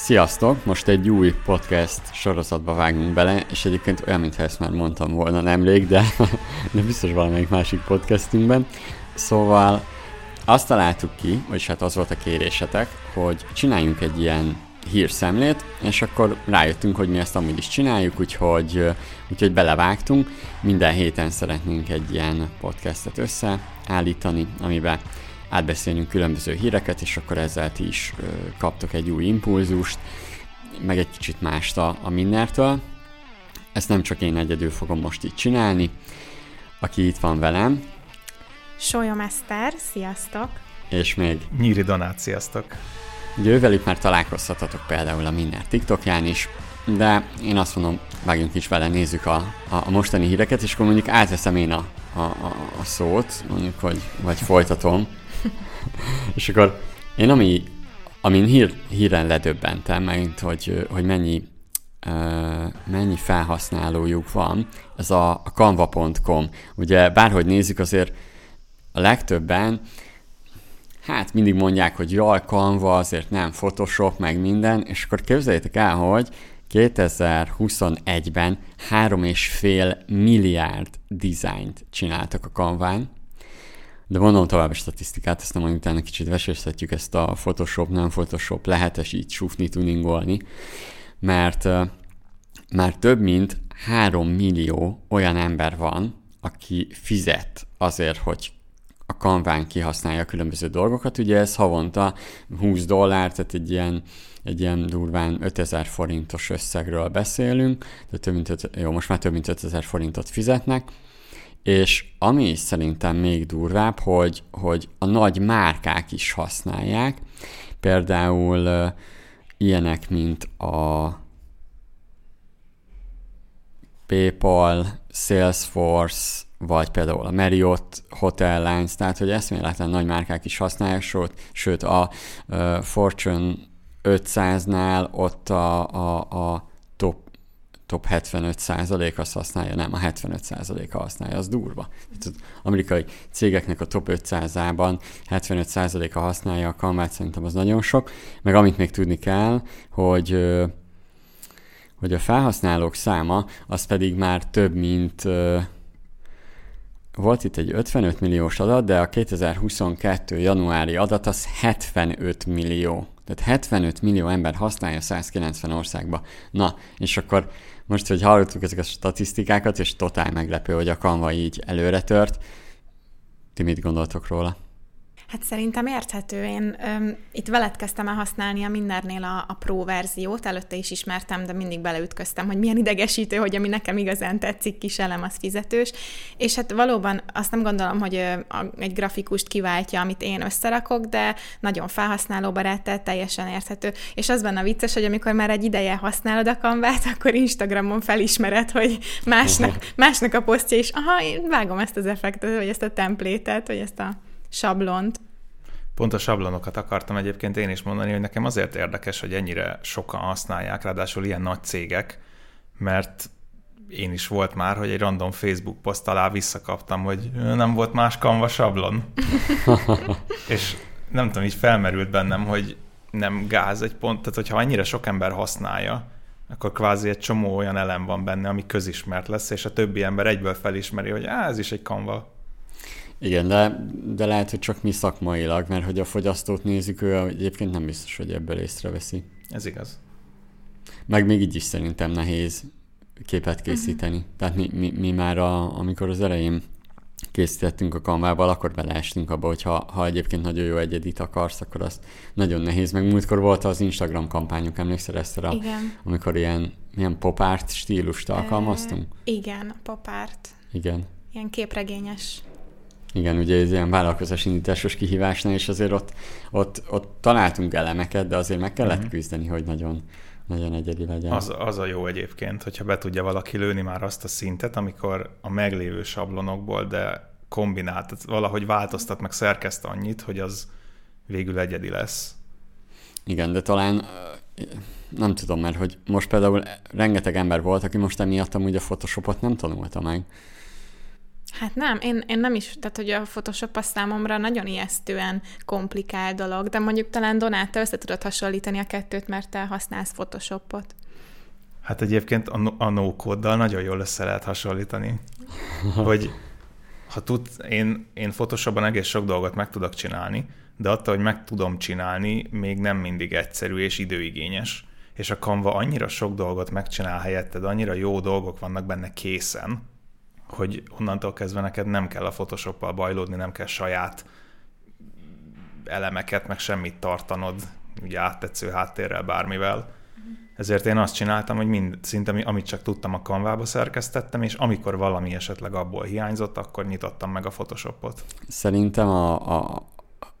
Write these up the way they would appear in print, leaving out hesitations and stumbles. Sziasztok! Most egy új podcast sorozatba vágunk bele, és egyébként olyan, mintha ezt már mondtam volna nemrég, de biztos valamelyik másik podcastünkben. Szóval azt találtuk ki, vagyis hát az volt a kérésetek, hogy csináljunk egy ilyen hírszemlét, és akkor rájöttünk, hogy mi ezt amúgy is csináljuk, úgyhogy belevágtunk. Minden héten szeretnénk egy ilyen podcastet összeállítani, amiben átbeszélünk különböző híreket, és akkor ezzel ti is kaptok egy új impulzust, meg egy kicsit mást a mindentől. Ezt nem csak én egyedül fogom most így csinálni, aki itt van velem. Solyomester, sziasztok! És még Nyíri Donát, sziasztok! Ugye ővelük már találkozhatatok például a minden TikTokján is, de én azt mondom, vágjunk is vele, nézzük a mostani híreket, és akkor mondjuk átveszem én a szót, mondjuk, vagy folytatom. És akkor én, amin híren ledöbbentem, megint, hogy mennyi felhasználójuk van, ez a canva.com. Ugye bárhogy nézzük, azért a legtöbben, hát mindig mondják, hogy jaj, Canva, azért nem Photoshop, meg minden, és akkor képzeljétek el, hogy 2021-ben 3,5 milliárd dizájnt csináltak a Canván, de mondom tovább a statisztikát, aztán majd utána kicsit vesészetjük ezt a Photoshop, nem Photoshop, lehet-es így súfni, tuningolni, mert már több mint 3 millió olyan ember van, aki fizet azért, hogy a Canván kihasználja a különböző dolgokat, ugye ez havonta $20, tehát egy ilyen durván 5000 forintos összegről beszélünk, de most már több mint 5000 forintot fizetnek, és ami szerintem még durvább, hogy a nagy márkák is használják, például ilyenek, mint a PayPal, Salesforce, vagy például a Marriott Hotel Lines, tehát hogy eszméletlen nagy márkák is használják, sőt a Fortune 500-nál ott a top 75% azt használja, nem, a 75%-a használja, az durva. Az amerikai cégeknek a top 500-ában 75%-a használja a Canvát, szerintem az nagyon sok, meg amit még tudni kell, hogy a felhasználók száma, az pedig már több, mint volt itt egy 55 milliós adat, de a 2022. januári adat az 75 millió. Tehát 75 millió ember használja 190 országba. Na, és akkor most, hogy hallottuk ezeket a statisztikákat, és totál meglepő, hogy a Canva így előretört. Ti mit gondoltok róla? Hát szerintem érthető. Én itt veled kezdtem el használni a mindennél a Pro verziót, előtte is ismertem, de mindig beleütköztem, hogy milyen idegesítő, hogy ami nekem igazán tetszik, kis elem, az fizetős. És hát valóban azt nem gondolom, hogy egy grafikust kiváltja, amit én összerakok, de nagyon felhasználóbarát, teljesen érthető. És az benne vicces, hogy amikor már egy ideje használod a Canvát, akkor Instagramon felismered, hogy másnak a posztja is, én vágom ezt az effektet, vagy ezt a templétet, vagy ezt a sablont. Pont a sablonokat akartam egyébként én is mondani, hogy nekem azért érdekes, hogy ennyire sokan használják, ráadásul ilyen nagy cégek, mert én is volt már, hogy egy random Facebook poszt alá visszakaptam, hogy nem volt más Canva sablon. És nem tudom, így felmerült bennem, hogy nem gáz egy pont, tehát hogyha annyira sok ember használja, akkor kvázi egy csomó olyan elem van benne, ami közismert lesz, és a többi ember egyből felismeri, hogy ez is egy Canva. Igen, de lehet, hogy csak mi szakmailag, mert hogy a fogyasztót nézzük, ő egyébként nem biztos, hogy ebből észreveszi. Ez igaz. Meg még így is szerintem nehéz képet készíteni. Uh-huh. Tehát mi már, amikor az elején készítettünk a Canvával, akkor beleestünk abba, hogy ha egyébként nagyon jó egyedit akarsz, akkor az nagyon nehéz. Meg múltkor volt az Instagram kampányunk, emlékszel Eszter, amikor ilyen pop-art stílust alkalmaztunk? Igen, pop-art. Igen. Ilyen képregényes. Igen, ugye ez ilyen vállalkozás indításos kihívásnál, és azért ott találtunk elemeket, de azért meg kellett küzdeni, hogy nagyon, nagyon egyedi legyen. Az a jó egyébként, hogyha be tudja valaki lőni már azt a szintet, amikor a meglévő sablonokból, de kombinált, valahogy változtat meg szerkeszt annyit, hogy az végül egyedi lesz. Igen, de talán nem tudom, mert hogy most például rengeteg ember volt, aki most emiatt amúgy a Photoshopot nem tanulta meg. Hát nem, én nem is, tehát hogy a Photoshop a számomra nagyon ijesztően komplikált dolog, de mondjuk talán Donát, te össze tudod hasonlítani a kettőt, mert te használsz Photoshopot. Hát egyébként a no-code-dal nagyon jól össze lehet hasonlítani, hogy ha tudsz, én Photoshopban egész sok dolgot meg tudok csinálni, de attól, hogy meg tudom csinálni, még nem mindig egyszerű és időigényes. És a Canva annyira sok dolgot megcsinál helyetted, annyira jó dolgok vannak benne készen, hogy onnantól kezdve neked nem kell a Photoshoppal bajlódni, nem kell saját elemeket, meg semmit tartanod, ugye áttetsző háttérrel, bármivel. Ezért én azt csináltam, hogy szinte amit csak tudtam a Canvába szerkesztettem, és amikor valami esetleg abból hiányzott, akkor nyitottam meg a Photoshopot. Szerintem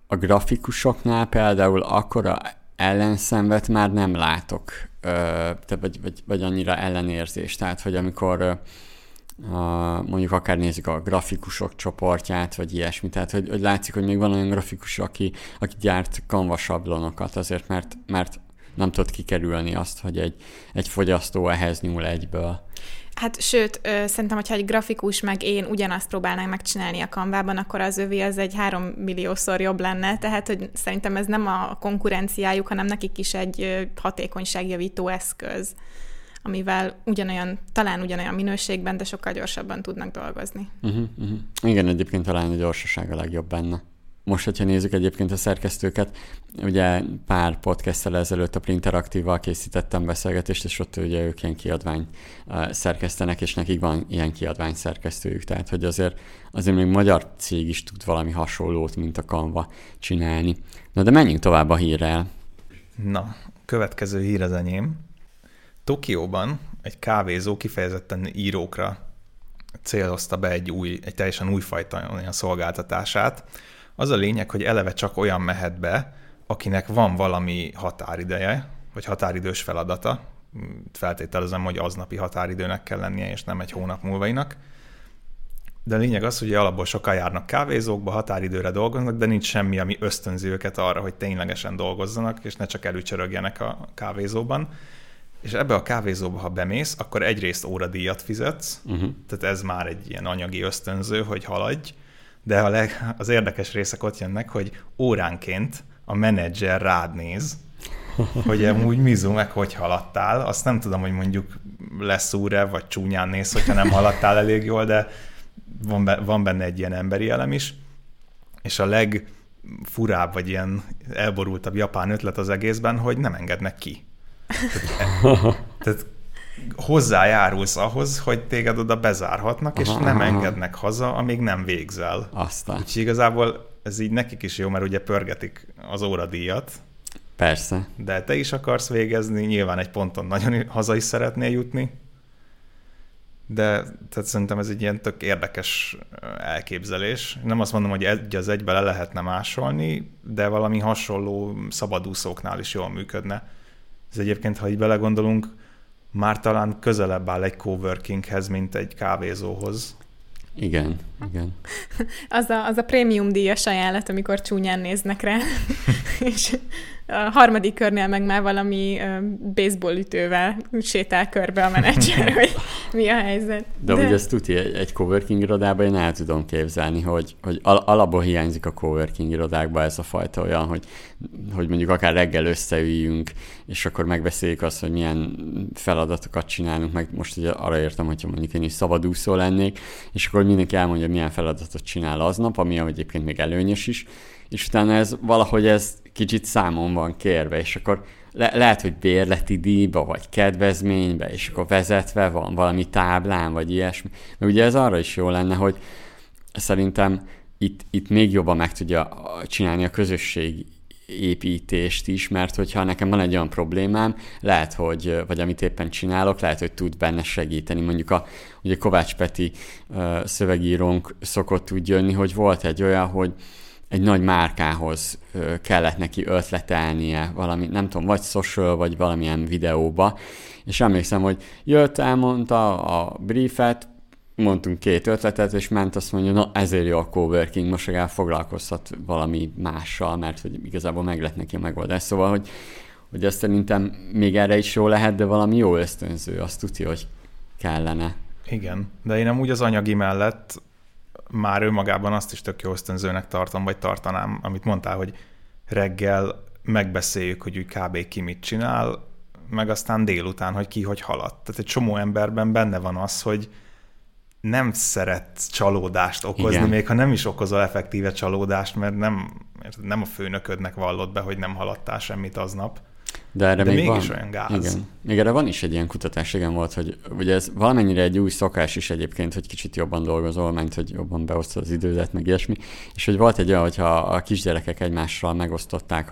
a grafikusoknál például akkora ellenszenvet már nem látok, vagy annyira ellenérzés. Tehát, hogy amikor mondjuk akár nézzük a grafikusok csoportját, vagy ilyesmi, tehát hogy látszik, hogy még van olyan grafikus, aki gyárt Canva sablonokat, azért mert nem tudod kikerülni azt, hogy egy fogyasztó ehhez nyúl egyből. Hát sőt, szerintem, hogyha egy grafikus meg én ugyanazt próbálnánk megcsinálni a Canvában, akkor az övé az egy 3 milliószor jobb lenne, tehát hogy szerintem ez nem a konkurenciájuk, hanem nekik is egy hatékonyságjavító eszköz, amivel talán ugyanolyan minőségben, de sokkal gyorsabban tudnak dolgozni. Uh-huh. Igen, egyébként talán a gyorsaság a legjobb benne. Most, hogyha nézzük egyébként a szerkesztőket, ugye pár podcasttel ezelőtt a Printeraktívval készítettem beszélgetést, és ott ugye ők ilyen kiadvány szerkesztenek, és nekik van ilyen kiadvány szerkesztőjük, tehát hogy azért még magyar cég is tud valami hasonlót, mint a Canva csinálni. Na de menjünk tovább a hírrel. Na, következő hír az enyém. Tokióban egy kávézó kifejezetten írókra célozta be egy teljesen újfajta olyan szolgáltatását. Az a lényeg, hogy eleve csak olyan mehet be, akinek van valami határideje, vagy határidős feladata. Feltételezem, hogy aznapi határidőnek kell lennie, és nem egy hónap múlvainak. De a lényeg az, hogy alapból sokan járnak kávézókba, határidőre dolgoznak, de nincs semmi, ami ösztönzi őket arra, hogy ténylegesen dolgozzanak, és ne csak előcsörögjenek a kávézóban. És ebbe a kávézóba, ha bemész, akkor egyrészt óradíjat fizetsz, tehát ez már egy ilyen anyagi ösztönző, hogy haladj, de az érdekes részek ott jönnek, hogy óránként a menedzser rád néz, hogy amúgy mizu meg hogy haladtál. Azt nem tudom, hogy mondjuk leszúr-e, vagy csúnyán néz, hogyha nem haladtál elég jól, de van benne egy ilyen emberi elem is. És a legfurább, vagy ilyen elborultabb japán ötlet az egészben, hogy nem engednek ki. Tehát hozzájárulsz ahhoz, hogy téged oda bezárhatnak, és nem engednek haza, amíg nem végzel. Aztán. Úgyhogy igazából ez így nekik is jó, mert ugye pörgetik az óradíjat. Persze. De te is akarsz végezni, nyilván egy ponton nagyon haza is szeretnél jutni. De tehát szerintem ez egy ilyen tök érdekes elképzelés. Nem azt mondom, hogy egy az egybe le lehetne másolni, de valami hasonló szabadúszóknál is jól működne. Ez egyébként, ha így belegondolunk, már talán közelebb áll egy coworkinghez, mint egy kávézóhoz. Igen. Az a prémium díjas ajánlat, amikor csúnyán néznek rá, és a harmadik körnél meg már valami baseball ütővel sétál körbe a menedzser, hogy mi a helyzet. De ugye ezt tudja, egy coworking irodában én el tudom képzelni, hogy alapból hiányzik a coworking irodákban ez a fajta olyan, hogy mondjuk akár reggel összeüljünk, és akkor megbeszéljük azt, hogy milyen feladatokat csinálunk, meg most ugye arra értem, hogyha mondjuk én is szabadúszó lennék, és akkor mindenki elmondja, hogy milyen feladatot csinál aznap, ami egyébként még előnyös is, és utána ez kicsit számon van kérve, és akkor lehet, hogy bérleti díjba, vagy kedvezménybe, és akkor vezetve van valami táblán, vagy ilyesmi. Mert ugye ez arra is jó lenne, hogy szerintem itt még jobban meg tudja csinálni a közösség építést is, mert hogyha nekem van egy olyan problémám, lehet, hogy, vagy amit éppen csinálok, lehet, hogy tud benne segíteni. Mondjuk ugye Kovács Peti szövegírónk szokott úgy jönni, hogy volt egy olyan, hogy egy nagy márkához kellett neki ötletelnie valami, nem tudom, vagy social, vagy valamilyen videóba, és emlékszem, hogy jött, elmondta a briefet, mondtunk 2 ötletet, és ment azt mondja, na ezért jó a coworking, most legalább foglalkozhat valami mással, mert hogy igazából meg lett neki a megoldás. Szóval, hogy azt szerintem még erre is jó lehet, de valami jó ösztönző, azt tudja, hogy kellene. Igen, de én amúgy az anyagi mellett már önmagában azt is tök jó ösztönzőnek tartom, vagy tartanám, amit mondtál, hogy reggel megbeszéljük, hogy úgy kb. Ki mit csinál, meg aztán délután, hogy ki hogy haladt. Tehát egy csomó emberben benne van az, hogy nem szeret csalódást okozni, igen, még ha nem is okozol effektíve csalódást, mert nem a főnöködnek vallott be, hogy nem haladtál semmit aznap. De erre de még van. Olyan gáz. Igen. Még erre van is egy ilyen kutatás, igen, volt, hogy ugye ez valamennyire egy új szokás is egyébként, hogy kicsit jobban dolgozol, mert hogy jobban beosztod az idődet, meg ilyesmi, és hogy volt egy olyan, hogyha a kisgyerekek egymással megosztották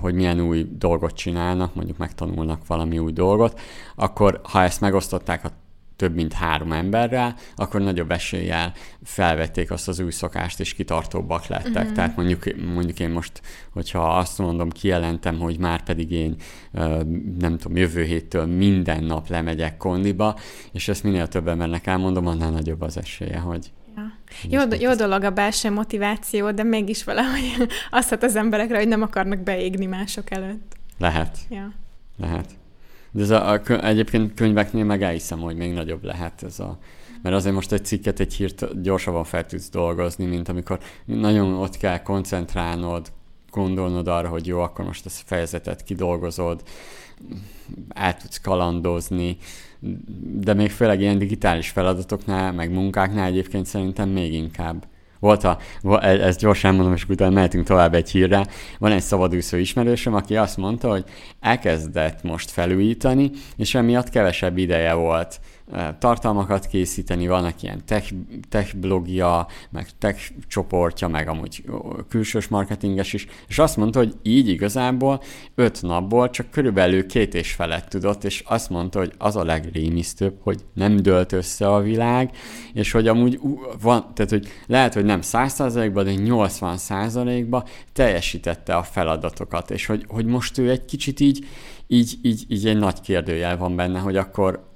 hogy milyen új dolgot csinálnak, mondjuk megtanulnak valami új dolgot, akkor ha ezt megosztották a több mint 3 emberrel, akkor nagyobb eséllyel felvették azt az új szokást, és kitartóbbak lettek. Mm-hmm. Tehát mondjuk én most, hogyha azt mondom, kijelentem, hogy már pedig én nem tudom, jövő héttől minden nap lemegyek kondiba, és ezt minél több embernek elmondom, annál nagyobb az esélye, hogy... Ja. Jó dolog a belső motiváció, de mégis valahogy azt hat az emberekre, hogy nem akarnak beégni mások előtt. Lehet. Ja. Lehet. De ez egyébként könyveknél meg elhiszem, hogy még nagyobb lehet ez a... Mert azért most egy cikket, egy hírt gyorsabban fel tudsz dolgozni, mint amikor nagyon ott kell koncentrálnod, gondolnod arra, hogy jó, akkor most ezt a fejezetet kidolgozod, el tudsz kalandozni, de még főleg ilyen digitális feladatoknál, meg munkáknál egyébként szerintem még inkább. Ezt gyorsan mondom, és utána mehetünk tovább egy hírre. Van egy szabadúszó ismerősöm, aki azt mondta, hogy elkezdett most felújítani, és emiatt kevesebb ideje volt tartalmakat készíteni, vannak ilyen tech blogja, meg tech csoportja, meg amúgy külsős marketinges is, és azt mondta, hogy így igazából 5 napból csak körülbelül 2 és felett tudott, és azt mondta, hogy az a legrémisztőbb, hogy nem dőlt össze a világ, és hogy amúgy van, tehát hogy lehet, hogy nem 100%-ban, de 80%-ban teljesítette a feladatokat, és hogy most ő egy kicsit így egy nagy kérdőjel van benne, hogy akkor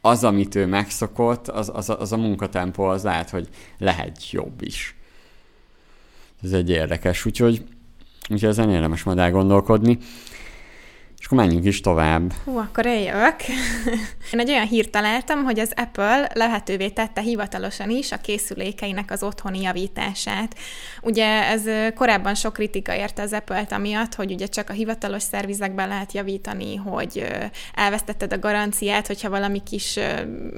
az, amit ő megszokott, az a munkatempó, az lehet, hogy lehet jobb is. Ez egy érdekes, úgyhogy ezen érdemes majd elgondolkodni. És akkor menjünk is tovább. Hú, akkor eljövök. Én egy olyan hírt találtam, hogy az Apple lehetővé tette hivatalosan is a készülékeinek az otthoni javítását. Ugye ez korábban sok kritika érte az Apple-t amiatt, hogy ugye csak a hivatalos szervizekben lehet javítani, hogy elvesztetted a garanciát, hogyha valami kis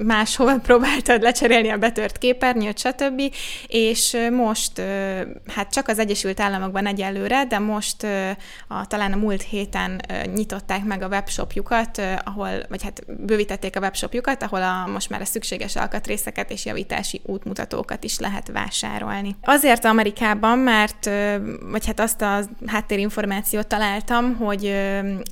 máshova próbáltad lecserélni a betört képernyőt, stb. És most, hát csak az Egyesült Államokban egyelőre, de most talán a múlt héten nyitották meg a webshopjukat, bővítették a webshopjukat, ahol most már a szükséges alkatrészeket és javítási útmutatókat is lehet vásárolni. Azért Amerikában, mert, azt a háttérinformációt találtam, hogy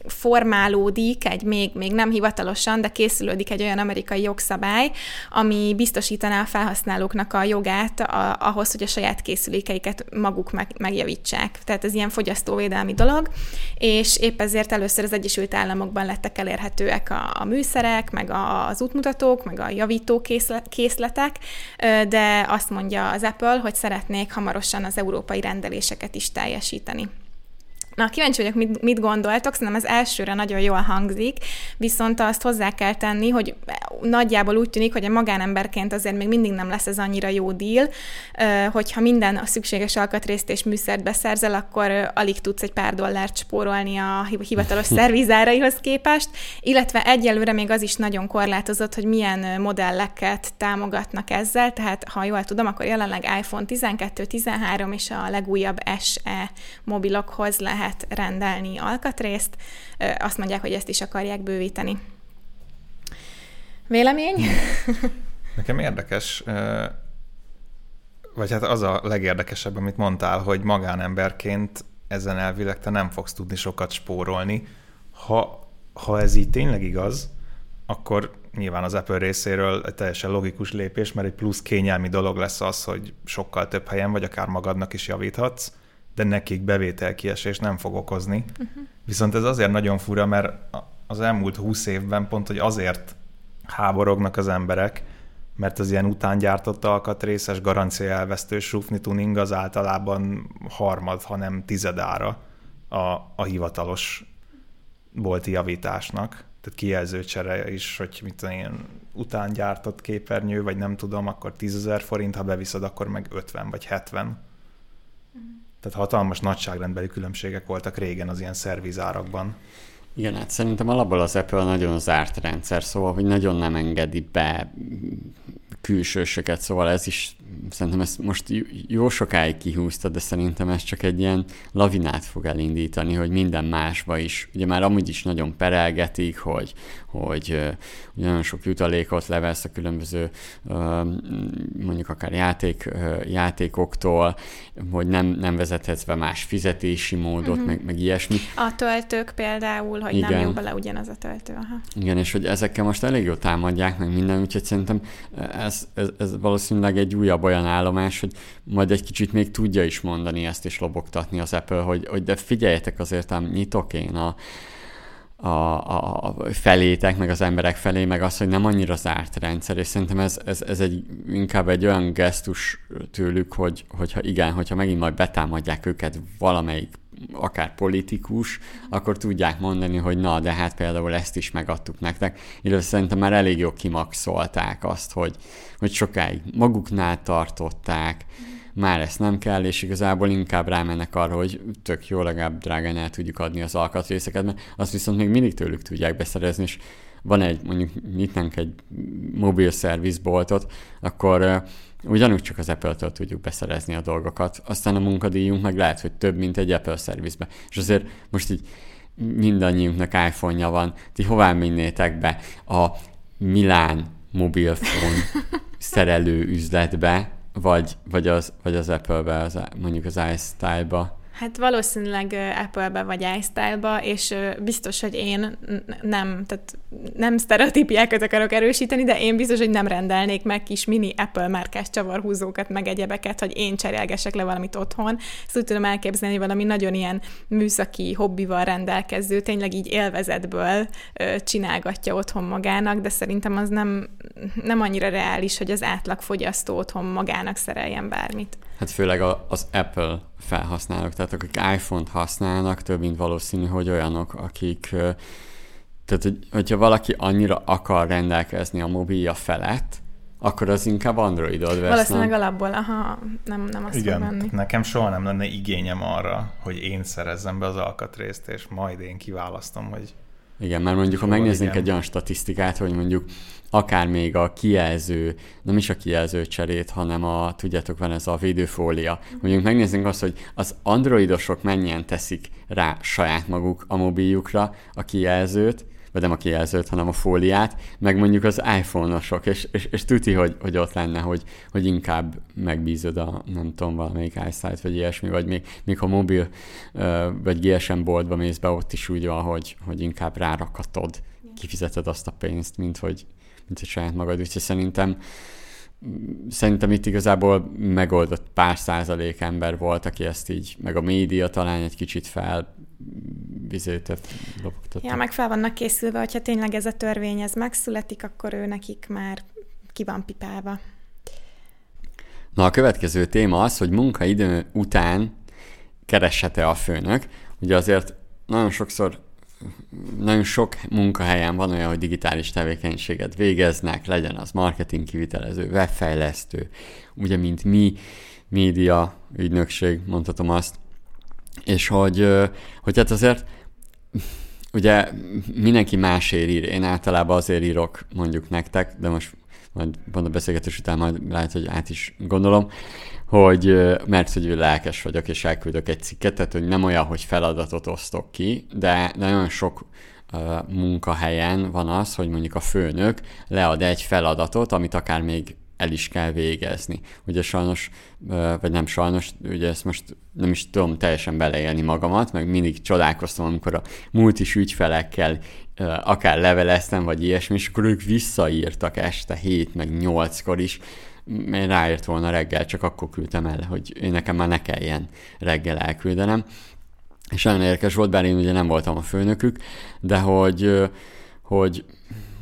formálódik egy még nem hivatalosan, de készülődik egy olyan amerikai jogszabály, ami biztosítaná a felhasználóknak a jogát ahhoz, hogy a saját készülékeiket maguk megjavítsák. Tehát ez ilyen fogyasztóvédelmi dolog, és épp ezért először az Egyesült Államokban lettek elérhetőek a műszerek, meg az útmutatók, meg a javító készletek, de azt mondja az Apple, hogy szeretnék hamarosan az európai rendeléseket is teljesíteni. Na, kíváncsi vagyok, mit gondoltok, szerintem az elsőre nagyon jól hangzik, viszont azt hozzá kell tenni, hogy nagyjából úgy tűnik, hogy a magánemberként azért még mindig nem lesz ez annyira jó deal, hogyha minden a szükséges alkatrészt és műszert beszerzel, akkor alig tudsz egy pár dollárt spórolni a hivatalos szervizáraihoz képest, illetve egyelőre még az is nagyon korlátozott, hogy milyen modelleket támogatnak ezzel, tehát ha jól tudom, akkor jelenleg iPhone 12, 13 és a legújabb SE mobilokhoz lehet rendelni alkatrészt. Azt mondják, hogy ezt is akarják bővíteni. Vélemény? Nekem érdekes, vagy az a legérdekesebb, amit mondtál, hogy magánemberként ezen elvileg te nem fogsz tudni sokat spórolni. Ha ez így tényleg igaz, akkor nyilván az Apple részéről egy teljesen logikus lépés, mert egy plusz kényelmi dolog lesz az, hogy sokkal több helyen, vagy akár magadnak is javíthatsz, de nekik bevételkiesés nem fog okozni. Uh-huh. Viszont ez azért nagyon fura, mert az elmúlt 20 évben pont, hogy azért háborognak az emberek, mert az ilyen utángyártott alkatrészes, garancia elvesztő sufni tuning az általában 1/3, ha nem 1/10 ára a hivatalos bolti javításnak. tehát kijelzőcsere is, hogy mit tudom én, után gyártott képernyő, vagy nem tudom, akkor 10 000 forint, ha beviszed, akkor meg 50 vagy 70. Tehát hatalmas nagyságrendbeli különbségek voltak régen az ilyen szervizárakban. Igen, hát szerintem alapból az Apple nagyon zárt rendszer, szóval, hogy nagyon nem engedi be külsősöket, szóval ez is, szerintem ezt most jó sokáig kihúzta, de szerintem ez csak egy ilyen lavinát fog elindítani, hogy minden másba is, ugye már amúgy is nagyon perelgetik, hogy nagyon sok jutalékot levesz a különböző, mondjuk akár játékoktól, hogy nem vezethetsz be más fizetési módot, meg ilyesmi. A töltők például, hogy igen, nem jön bele ugyanaz a töltő. Aha. Igen, és hogy ezekkel most elég jól támadják, meg minden, úgyhogy szerintem ez valószínűleg egy újabb olyan állomás, hogy majd egy kicsit még tudja is mondani ezt, és lobogtatni az Apple, hogy de figyeljetek, azért ám nyitok én a felétek, meg az emberek felé, meg az, hogy nem annyira zárt rendszer, és szerintem ez egy, inkább egy olyan gesztus tőlük, hogyha megint majd betámadják őket valamelyik akár politikus, akkor tudják mondani, hogy na, de hát például ezt is megadtuk nektek, illetve szerintem már elég jól kimaxolták azt, hogy sokáig maguknál tartották, már ezt nem kell, és igazából inkább rámennek arra, hogy tök jó, legalább drágán el tudjuk adni az alkatrészeket, mert azt viszont még mindig tőlük tudják beszerezni, és van egy, mondjuk nyitnánk egy mobil szervizboltot, akkor ugyanúgy csak az Apple-től tudjuk beszerezni a dolgokat, aztán a munkadíjunk meg lehet, hogy több, mint egy Apple szervizbe. És azért most így mindannyiunknak iPhone-ja van, ti hová mennétek be? A Milán mobilfón szerelő üzletbe, vagy az Apple-be, mondjuk az iStyle-ba? Hát valószínűleg Apple-be vagy iStyle-ba, és biztos, hogy én nem sztereotípiákat akarok erősíteni, de én biztos, hogy nem rendelnék meg kis mini Apple márkás csavarhúzókat, meg egyebeket, hogy én cserélgesek le valamit otthon. Ezt úgy tudom elképzelni, hogy valami nagyon ilyen műszaki hobbival rendelkező, tényleg így élvezetből csinálgatja otthon magának, de szerintem az nem annyira reális, hogy az átlagfogyasztó otthon magának szereljen bármit. Hát főleg az Apple felhasználók, tehát akik iPhone-t használnak, több mint valószínű, hogy olyanok, akik, tehát hogyha valaki annyira akar rendelkezni a mobilja felett, akkor az inkább Androidod vesz. Valószínűleg alapból, aha, nem azt igen, fog menni. Nekem soha nem lenne igényem arra, hogy én szerezzem be az alkatrészt, és majd én kiválasztom, hogy... Igen, mert mondjuk, ha megnéznénk egy olyan statisztikát, hogy mondjuk akár még a kijelző, nem is a kijelző cserét, hanem a, tudjátok, van ez a védőfólia. Mondjuk megnézzünk azt, hogy az androidosok mennyien teszik rá saját maguk a mobiljukra a kijelzőt, vagy nem a kijelzőt, hanem a fóliát, meg mondjuk az iPhone-osok, és tuti, hogy ott lenne, hogy inkább megbízod a, nem tudom, valamelyik iSight, vagy ilyesmi, vagy még ha mobil, vagy GSM boltba mész be, ott is úgy van, hogy inkább rárakatod, kifizeted azt a pénzt, mint hogy saját magad. Úgyhogy szerintem itt igazából megoldott pár százalék ember volt, aki ezt így, meg a média talán egy kicsit ja, meg fel vannak készülve, hogyha tényleg ez a törvény, ez megszületik, akkor ő nekik már ki van pipálva. Na, a következő téma az, hogy munkaidő után kereshet-e a főnök. Ugye azért nagyon sok munkahelyen van olyan, hogy digitális tevékenységet végeznek, legyen az marketing, kivitelező, webfejlesztő, ugye mint mi, média ügynökség, mondhatom azt, és hogy hát azért ugye mindenki másért ír, én általában azért írok mondjuk nektek, de most majd van a beszélgetés után, majd lehet, hogy át is gondolom, hogy mert hogy lelkes vagyok, és elküldök egy cikket, tehát hogy nem olyan, hogy feladatot osztok ki, de nagyon sok munkahelyen van az, hogy mondjuk a főnök lead egy feladatot, amit akár még el is kell végezni. Ugye sajnos, vagy nem sajnos, ugye ezt most nem is tudom teljesen beleélni magamat, meg mindig csodálkoztam, amikor a multis ügyfelekkel akár leveleztem, vagy ilyesmi, és akkor ők visszaírtak este 7, meg 8-kor is. Én ráért volna reggel, csak akkor küldtem el, hogy én nekem már ne kelljen reggel elküldenem. És nagyon érdekes volt, bár én ugye nem voltam a főnökük, de hogy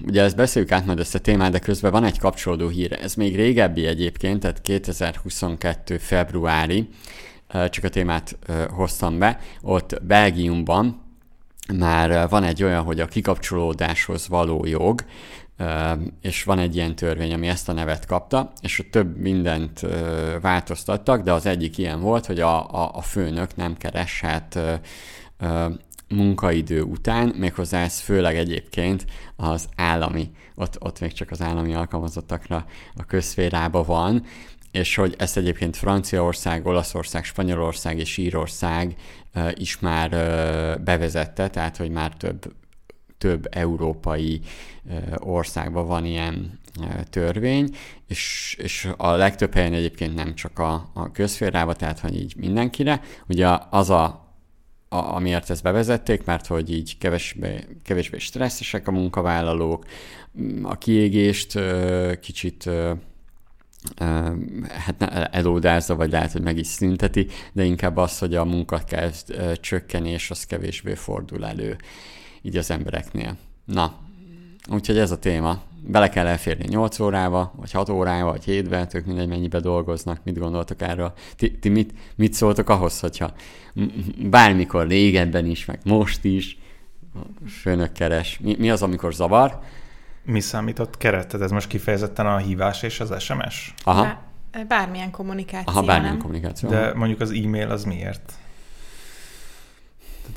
ugye ezt beszéljük át majd ezt a témát, de közben van egy kapcsolódó hír. Ez még régebbi egyébként, tehát 2022. februári, csak a témát hoztam be, ott Belgiumban már van egy olyan, hogy a kikapcsolódáshoz való jog, és van egy ilyen törvény, ami ezt a nevet kapta, és több mindent változtattak, de az egyik ilyen volt, hogy a főnök nem kereshet munkaidő után, méghozzá ez főleg egyébként az állami, ott még csak az állami alkalmazottakra a közszférába van, és hogy ezt egyébként Franciaország, Olaszország, Spanyolország és Írország is már bevezette, tehát hogy már több európai országban van ilyen törvény, és a legtöbb helyen egyébként nem csak a közszférába, tehát hogy így mindenkire. Ugye az amiért ezt bevezették, mert hogy így kevésbé stresszesek a munkavállalók, a kiégést kicsit elódázza, vagy lehet, hogy meg is szünteti, de inkább az, hogy a munkakezd csökkenés, az kevésbé fordul elő így az embereknél. Na, úgyhogy ez a téma. Bele kell elférni 8 órába, vagy 6 órába, vagy 7-be, tök mindegy, mennyibe dolgoznak, mit gondoltok erről. Ti mit szóltok ahhoz, hogyha bármikor régebben is, meg most is főnök keres. Mi az, amikor zavar? Mi számított kereted? Ez most kifejezetten a hívás és az SMS? Aha. Bármilyen kommunikáció. Aha, bármilyen kommunikáció. De mondjuk az e-mail az miért?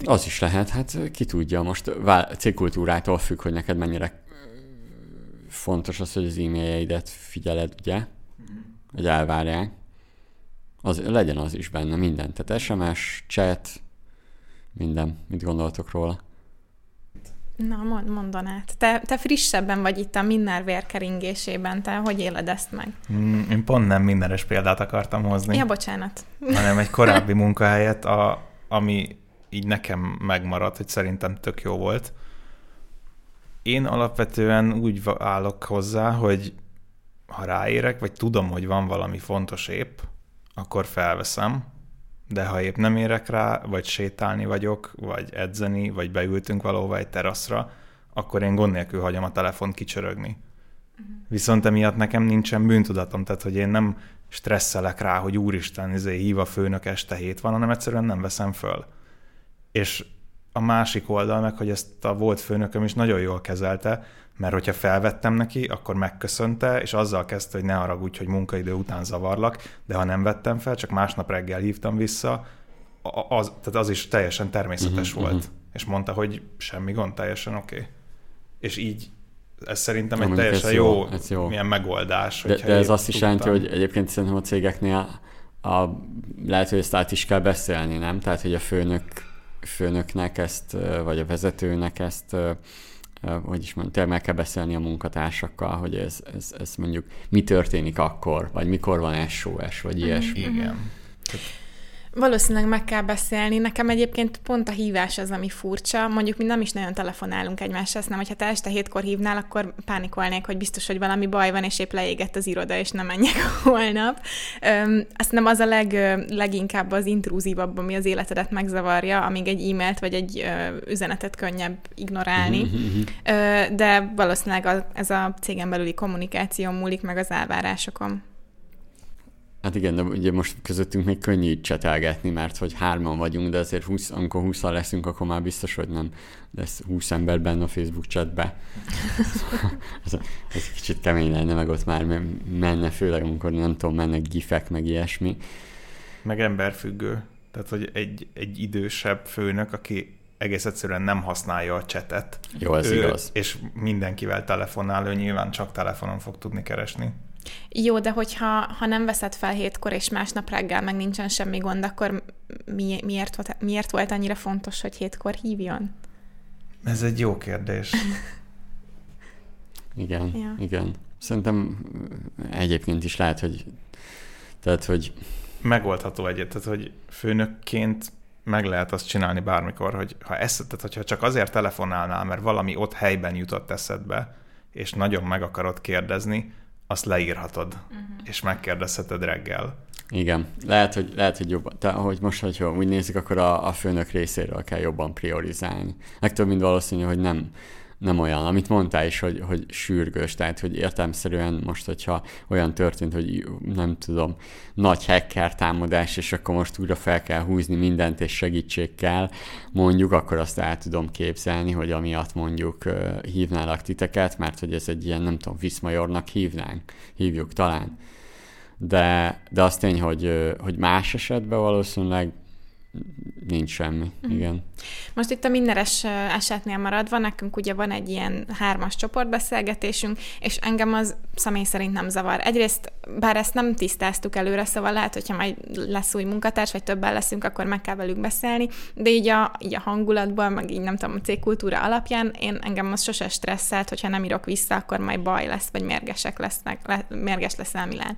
Az is lehet, hát ki tudja, most cégkultúrától függ, hogy neked mennyire fontos az, hogy az e-mailjeidet figyeled, ugye? Hogy elvárják. Legyen az is benne minden. Tehát SMS, chat, minden. Mit gondoltok róla? Na, mondanád. Te frissebben vagy itt a minner vérkeringésében, te hogy éled ezt meg? Én pont nem minneres példát akartam hozni. Ja, bocsánat. Hanem egy korábbi munkahelyet, ami így nekem megmaradt, hogy szerintem tök jó volt. Én alapvetően úgy állok hozzá, hogy ha ráérek, vagy tudom, hogy van valami fontos épp, akkor felveszem, de ha épp nem érek rá, vagy sétálni vagyok, vagy edzeni, vagy beültünk valahova egy teraszra, akkor én gond nélkül hagyom a telefont kicsörögni. Viszont emiatt nekem nincsen bűntudatom, tehát hogy én nem stresszelek rá, hogy úristen, hív a főnök este 7 van, hanem egyszerűen nem veszem föl. És a másik oldal meg, hogy ezt a volt főnököm is nagyon jól kezelte, mert hogyha felvettem neki, akkor megköszönte, és azzal kezdte, hogy ne haragudj, hogy munkaidő után zavarlak, de ha nem vettem fel, csak másnap reggel hívtam vissza, tehát az is teljesen természetes volt. És mondta, hogy semmi gond, teljesen oké. És így ez szerintem egy teljesen jó milyen megoldás. De ez azt is jelenti, hogy egyébként szerintem a cégeknél lehet, hogy ezt át is kell beszélni, nem? Tehát, hogy a főnöknek ezt, vagy a vezetőnek ezt, hogy is mondjam, meg kell beszélni a munkatársakkal, hogy ez mondjuk mi történik akkor, vagy mikor van SOS, vagy ilyesmi. Igen. Valószínűleg meg kell beszélni. Nekem egyébként pont a hívás az, ami furcsa. Mondjuk mi nem is nagyon telefonálunk egymásra, nem, hogyha te este 7-kor hívnál, akkor pánikolnék, hogy biztos, hogy valami baj van, és épp leégett az iroda, és nem menjek holnap. Azt nem az a leginkább az intrúzívabb, ami az életedet megzavarja, amíg egy e-mailt vagy egy üzenetet könnyebb ignorálni. De valószínűleg ez a cégen belüli kommunikáció múlik, meg az elvárásokon. Hát igen, de ugye most közöttünk még könnyű csetelgetni, mert hogy 3-an vagyunk, de azért amikor 20-an leszünk, akkor már biztos, hogy nem lesz 20 ember benne a Facebook chatben. Ez kicsit kemény lenne, meg ott már menne, főleg amikor nem tudom, mennek gifek, meg ilyesmi. Meg emberfüggő. Tehát, hogy egy idősebb főnök, aki egész egyszerűen nem használja a csetet. Jó, ez igaz. És mindenkivel telefonál, ő nyilván csak telefonon fog tudni keresni. Jó, de hogyha nem veszed fel 7-kor, és másnap reggel meg nincsen semmi gond, akkor miért volt annyira fontos, hogy 7-kor hívjon? Ez egy jó kérdés. Igen. Szerintem egyébként is lehet, hogy... Tehát, hogy... Megoldható egyet, tehát, hogy főnökként meg lehet azt csinálni bármikor, hogy hogyha csak azért telefonálnál, mert valami ott helyben jutott eszedbe, és nagyon meg akarod kérdezni, azt leírhatod, és megkérdezheted reggel. Igen, lehet, hogy jobban. Tehát, hogy most, hogyha úgy nézik, akkor a főnök részéről kell jobban priorizálni. Legtöbb mint valószínű, hogy nem nem olyan, amit mondtál is, hogy sürgős, tehát hogy értelemszerűen most, hogyha olyan történt, hogy nem tudom, nagy hacker támadás, és akkor most újra fel kell húzni mindent, és segítség kell, mondjuk, akkor azt el tudom képzelni, hogy amiatt mondjuk hívnálak titeket, mert hogy ez egy ilyen, nem tudom, viszmajornak hívjuk talán. De az tény, hogy más esetben valószínűleg nincs semmi, igen. Most itt a mindenes esetnél maradva, nekünk ugye van egy ilyen 3-as csoportbeszélgetésünk, és engem az személy szerint nem zavar. Egyrészt, bár ezt nem tisztáztuk előre, szóval lehet, hogyha majd lesz új munkatárs, vagy többen leszünk, akkor meg kell velük beszélni, de így a hangulatból, meg így nem tudom, a cégkultúra alapján, engem az sose stresszelt, hogyha nem írok vissza, akkor majd baj lesz, vagy mérges lesz elmilán.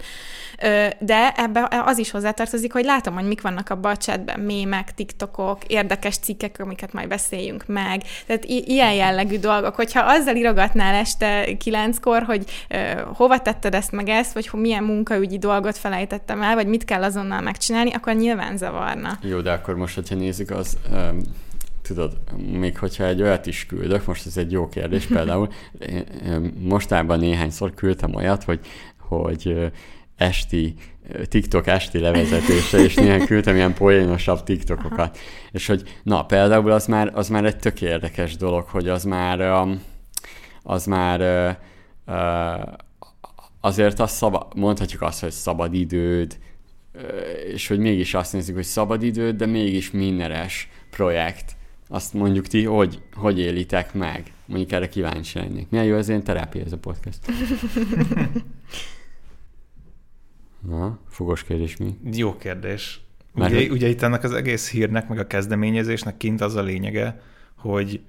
De ebbe az is hozzátartozik, hogy látom, hogy mik vannak abban a chatben, mémek, TikTokok, érdekes cikkek, amiket majd beszéljünk meg. Tehát ilyen jellegű dolgok. Hogyha azzal írogatnál este 9-kor, hogy hova tetted ezt meg ezt, vagy milyen munkaügyi dolgot felejtettem el, vagy mit kell azonnal megcsinálni, akkor nyilván zavarna. Jó, de akkor most, hogyha nézzük, az... Tudod, még hogyha egy olyat is küldök, most ez egy jó kérdés, például mostában néhányszor küldtem olyat, hogy TikTok esti levezetése, és néhány küldtem ilyen poénosabb TikTokokat. Aha. És hogy na, például az már egy tök érdekes dolog, hogy azért az mondhatjuk azt, hogy szabadidőd, és hogy mégis azt nézzük, hogy szabadidőd, de mégis mindenes projekt. Azt mondjuk ti, hogy élitek meg? Mondjuk erre kíváncsi lennék. Milyen jó az én terápia, ez a podcast. Na, fogos kérdés mi? Jó kérdés. Ugye itt ennek az egész hírnek, meg a kezdeményezésnek kint az a lényege, hogy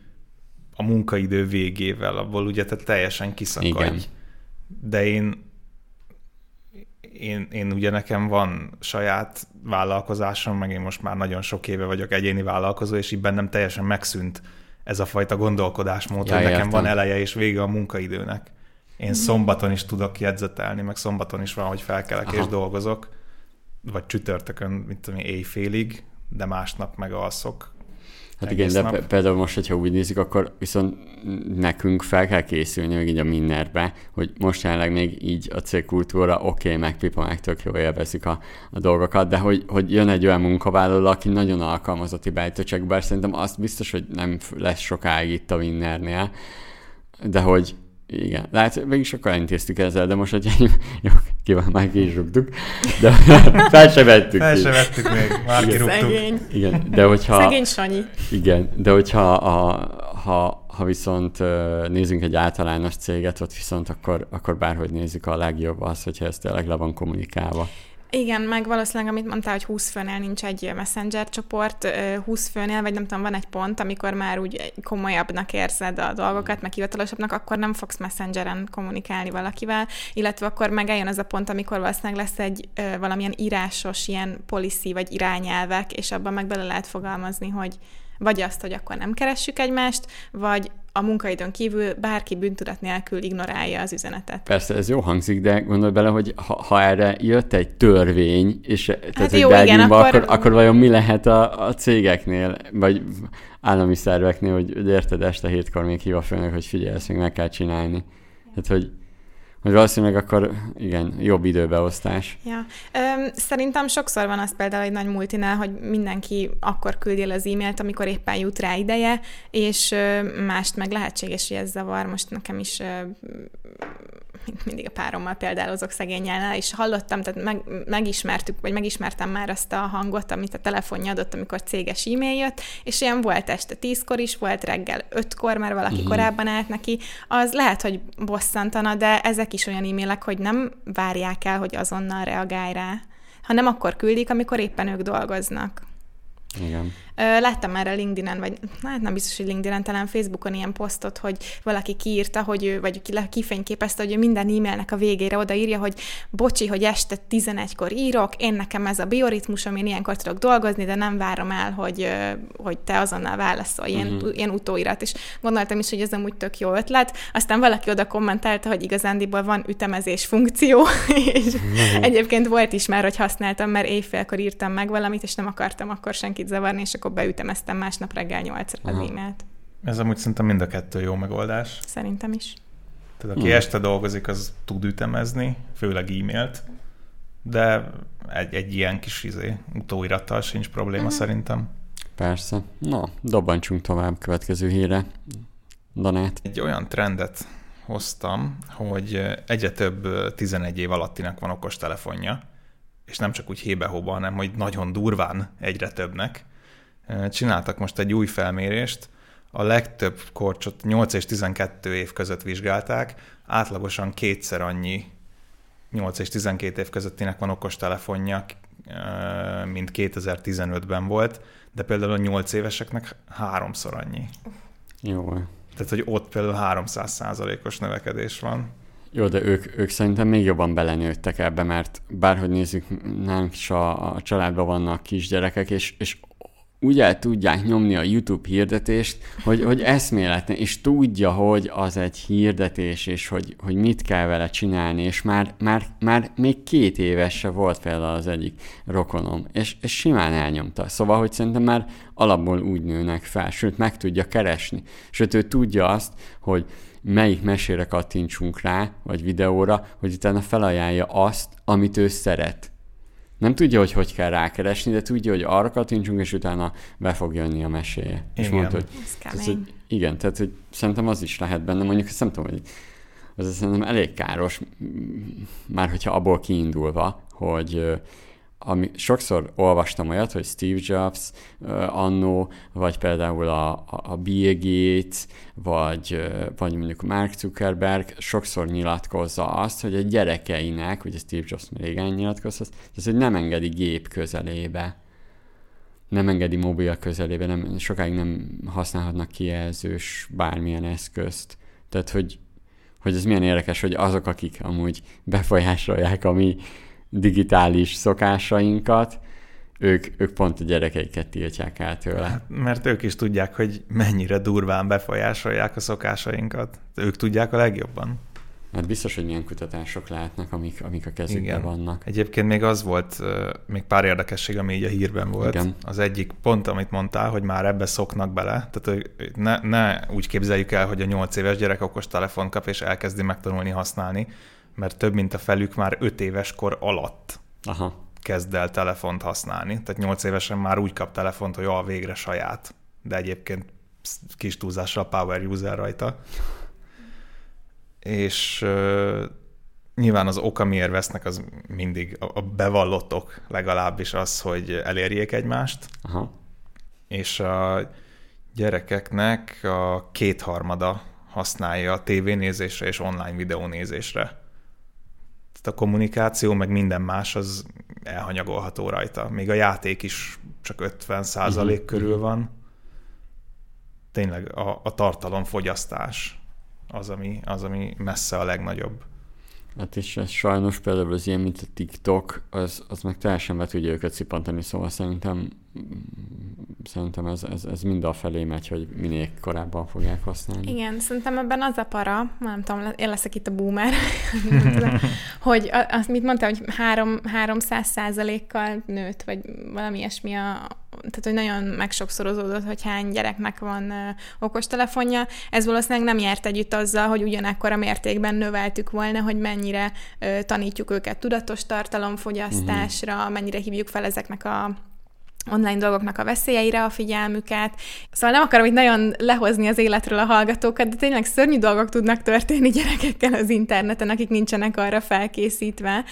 a munkaidő végével abból ugye te teljesen kiszakadj. Igen. De én ugye nekem van saját vállalkozásom, meg én most már nagyon sok éve vagyok egyéni vállalkozó, és így bennem teljesen megszűnt ez a fajta gondolkodásmód, hogy nekem van eleje és vége a munkaidőnek. Én szombaton is tudok jegyzetelni, meg szombaton is van, hogy felkelek és dolgozok, vagy csütörtökön, mint tudom én, éjfélig, de másnap meg alszok. Hát igen, de például most, hogyha úgy nézik, akkor viszont nekünk fel kell készülni, meg így a mindenbe, hogy most jelenleg még így a cégkultúra meg Pipa, meg tök jól élvezik a dolgokat, de hogy jön egy olyan munkavállaló, aki nagyon alkalmazotti beállítóság, bár szerintem azt biztos, hogy nem lesz sokáig itt a Winnernél, de hogy igen, hát mégis sokkal intéztük ezzel, de most, hogy jó, kíván, már ki is rúgtuk, de fel se vettük még, már kirúgtuk. Szegény. Igen, de hogyha... Szegény Sanyi. Igen, de hogyha ha viszont nézzünk egy általános céget, ott viszont akkor bárhogy nézzük, a legjobb az, hogyha ez tényleg le van kommunikálva. Igen, meg valószínűleg, amit mondtál, hogy 20 főnél nincs egy messenger csoport, 20 főnél, vagy nem tudom, van egy pont, amikor már úgy komolyabbnak érzed a dolgokat, meg hivatalosabbnak, akkor nem fogsz messengeren kommunikálni valakivel, illetve akkor meg eljön az a pont, amikor valószínűleg lesz egy valamilyen írásos ilyen policy, vagy irányelvek, és abban meg bele lehet fogalmazni, hogy vagy azt, hogy akkor nem keressük egymást, vagy a munkaidőn kívül bárki bűntudat nélkül ignorálja az üzenetet. Persze, ez jó hangzik, de gondolj bele, hogy ha erre jött egy törvény, és tehát hát egy Belgiumban, akkor vajon mi lehet a cégeknél, vagy állami szerveknél, hogy érted, este 7-kor még hív a főnök, hogy figyelj, ezt még meg kell csinálni. Hát, hogy valószínűleg akkor, igen, jobb időbeosztás. Ja. Szerintem sokszor van az például egy nagy multinál, hogy mindenki akkor küldi el az e-mailt, amikor éppen jut rá ideje, és mást meg lehetséges, hogy ez zavar. Most nekem is mindig a párommal példálozok szegényelnál, és hallottam, tehát megismertem már azt a hangot, amit a telefonja adott, amikor céges e-mail jött, és ilyen volt este 10-kor is, volt reggel 5-kor, már valaki korábban állt neki. Az lehet, hogy bosszantana, de ezek is olyan e-mailek, hogy nem várják el, hogy azonnal reagálj rá, hanem akkor küldik, amikor éppen ők dolgoznak. Igen. Láttam már a LinkedIn-en, vagy hát nem biztos, hogy LinkedIn-en, talán Facebookon ilyen posztot, hogy valaki kiírta, hogy ő, vagy kifényképezte, hogy ő minden e-mailnek a végére odaírja, hogy bocsi, hogy este 11-kor írok, nekem ez a bioritmusom, én ilyenkor tudok dolgozni, de nem várom el, hogy te azonnal válaszolj, ilyen utóirat. És gondoltam is, hogy ez amúgy tök jó ötlet. Aztán valaki oda kommentálta, hogy igazándiból van ütemezés funkció, és egyébként volt is már, hogy használtam, mert éjfélkor írtam meg valamit, és nem akartam akkor senkit zavarni, és akkor beütemeztem másnap reggel 8-ra az e-mailt. Ez amúgy szerintem mind a kettő jó megoldás. Szerintem is. Tehát aki este dolgozik, az tud ütemezni, főleg e-mailt, de egy ilyen kis utóirattal sincs probléma szerintem. Persze. Na, dobbantsunk tovább következő hírre. Donát. Egy olyan trendet hoztam, hogy egyre több 11 év alattinak van okostelefonja, és nem csak úgy hébe-hóba, hanem hogy nagyon durván egyre többnek. Csináltak most egy új felmérést, a legtöbb korcsot 8 és 12 év között vizsgálták, átlagosan kétszer annyi 8 és 12 év közöttinek van okostelefonja, mint 2015-ben volt, de például a 8 éveseknek 3-szor annyi. Jó. Tehát, hogy ott például 300%-os növekedés van. Jó, de ők szerintem még jobban belenőttek ebbe, mert bárhogy nézzük, nálunk is a családban vannak kisgyerekek, és úgy el tudják nyomni a YouTube hirdetést, hogy eszméletlen, és tudja, hogy az egy hirdetés, és hogy mit kell vele csinálni, és már még 2 éves se volt például az egyik rokonom, és simán elnyomta. Szóval, hogy szerintem már alapból úgy nőnek fel, sőt, meg tudja keresni. Sőt, ő tudja azt, hogy melyik mesére kattintsunk rá, vagy videóra, hogy utána felajánlja azt, amit ő szeret. Nem tudja, hogy kell rákeresni, de tudja, hogy arra kattintsunk, és utána be fog jönni a meséje. Igen. És mondta, hogy igen, tehát hogy szerintem az is lehet benne, mondjuk, ezt nem tudom, hogy az szerintem elég káros, már hogyha abból kiindulva, hogy sokszor olvastam olyat, hogy Steve Jobs annó, vagy például a Bill Gates, vagy mondjuk Mark Zuckerberg sokszor nyilatkozza azt, hogy a gyerekeinek, ugye Steve Jobs régen nyilatkozhat, az, hogy nem engedi gép közelébe, nem engedi mobil közelébe, sokáig nem használhatnak kijelzős bármilyen eszközt. Tehát, hogy ez milyen érdekes, hogy azok, akik amúgy befolyásolják a mi digitális szokásainkat, ők pont a gyerekeiket tiltják el tőle. Hát, mert ők is tudják, hogy mennyire durván befolyásolják a szokásainkat. Ők tudják a legjobban. Hát biztos, hogy milyen kutatások látnak, amik a kezükben igen. vannak. Egyébként még az volt, még pár érdekesség, ami így a hírben volt. Igen. Az egyik pont, amit mondtál, hogy már ebbe szoknak bele. Tehát ne úgy képzeljük el, hogy a 8 éves gyerek okostelefont kap, és elkezdi megtanulni használni, mert több mint a felük már 5 éves kor alatt kezd el telefont használni. Tehát 8 évesen már úgy kap telefont, hogy végre saját, de egyébként kis túlzással power user rajta. És nyilván az oka, miért vesznek, az mindig a bevallott ok legalábbis az, hogy elérjék egymást. Aha. És a gyerekeknek a 2/3 használja a tévénézésre és online videónézésre. A kommunikáció, meg minden más, az elhanyagolható rajta. Még a játék is csak 50% körül van. Tényleg a tartalomfogyasztás az, ami messze a legnagyobb. Hát és ez sajnos például az ilyen, mint a TikTok, az meg teljesen be tudja őket szippantani, szóval szerintem ez mind afelé megy, hogy minél korábban fogják használni. Igen, szerintem ebben az a para, nem tudom, én leszek itt a boomer, hogy azt, mit mondtál, hogy 300%-kal nőtt, vagy valami ilyesmi tehát, hogy nagyon megsokszorozódott, hogy hány gyereknek van okostelefonja. Ez valószínűleg nem járt együtt azzal, hogy ugyanekkora mértékben növeltük volna, hogy mennyire tanítjuk őket tudatos tartalomfogyasztásra, mennyire hívjuk fel ezeknek a online dolgoknak a veszélyeire a figyelmüket. Szóval nem akarom itt nagyon lehozni az életről a hallgatókat, de tényleg szörnyű dolgok tudnak történni gyerekekkel az interneten, akik nincsenek arra felkészítve.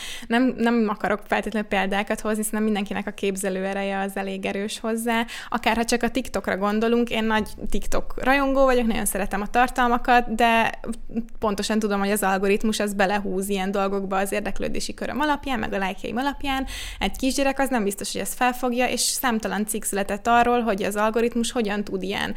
Nem akarok feltétlenül példákat hozni, hiszen mindenkinek a képzelőereje az elég erős hozzá. Akárha csak a TikTokra gondolunk, én nagy TikTok rajongó vagyok, nagyon szeretem a tartalmakat, de pontosan tudom, hogy az algoritmus az belehúz ilyen dolgokba az érdeklődési köröm alapján, meg a lájkjaim alapján. Egy kisgyerek az nem biztos, hogy ezt felfogja, és számtalan cikk született arról, hogy az algoritmus hogyan tud ilyen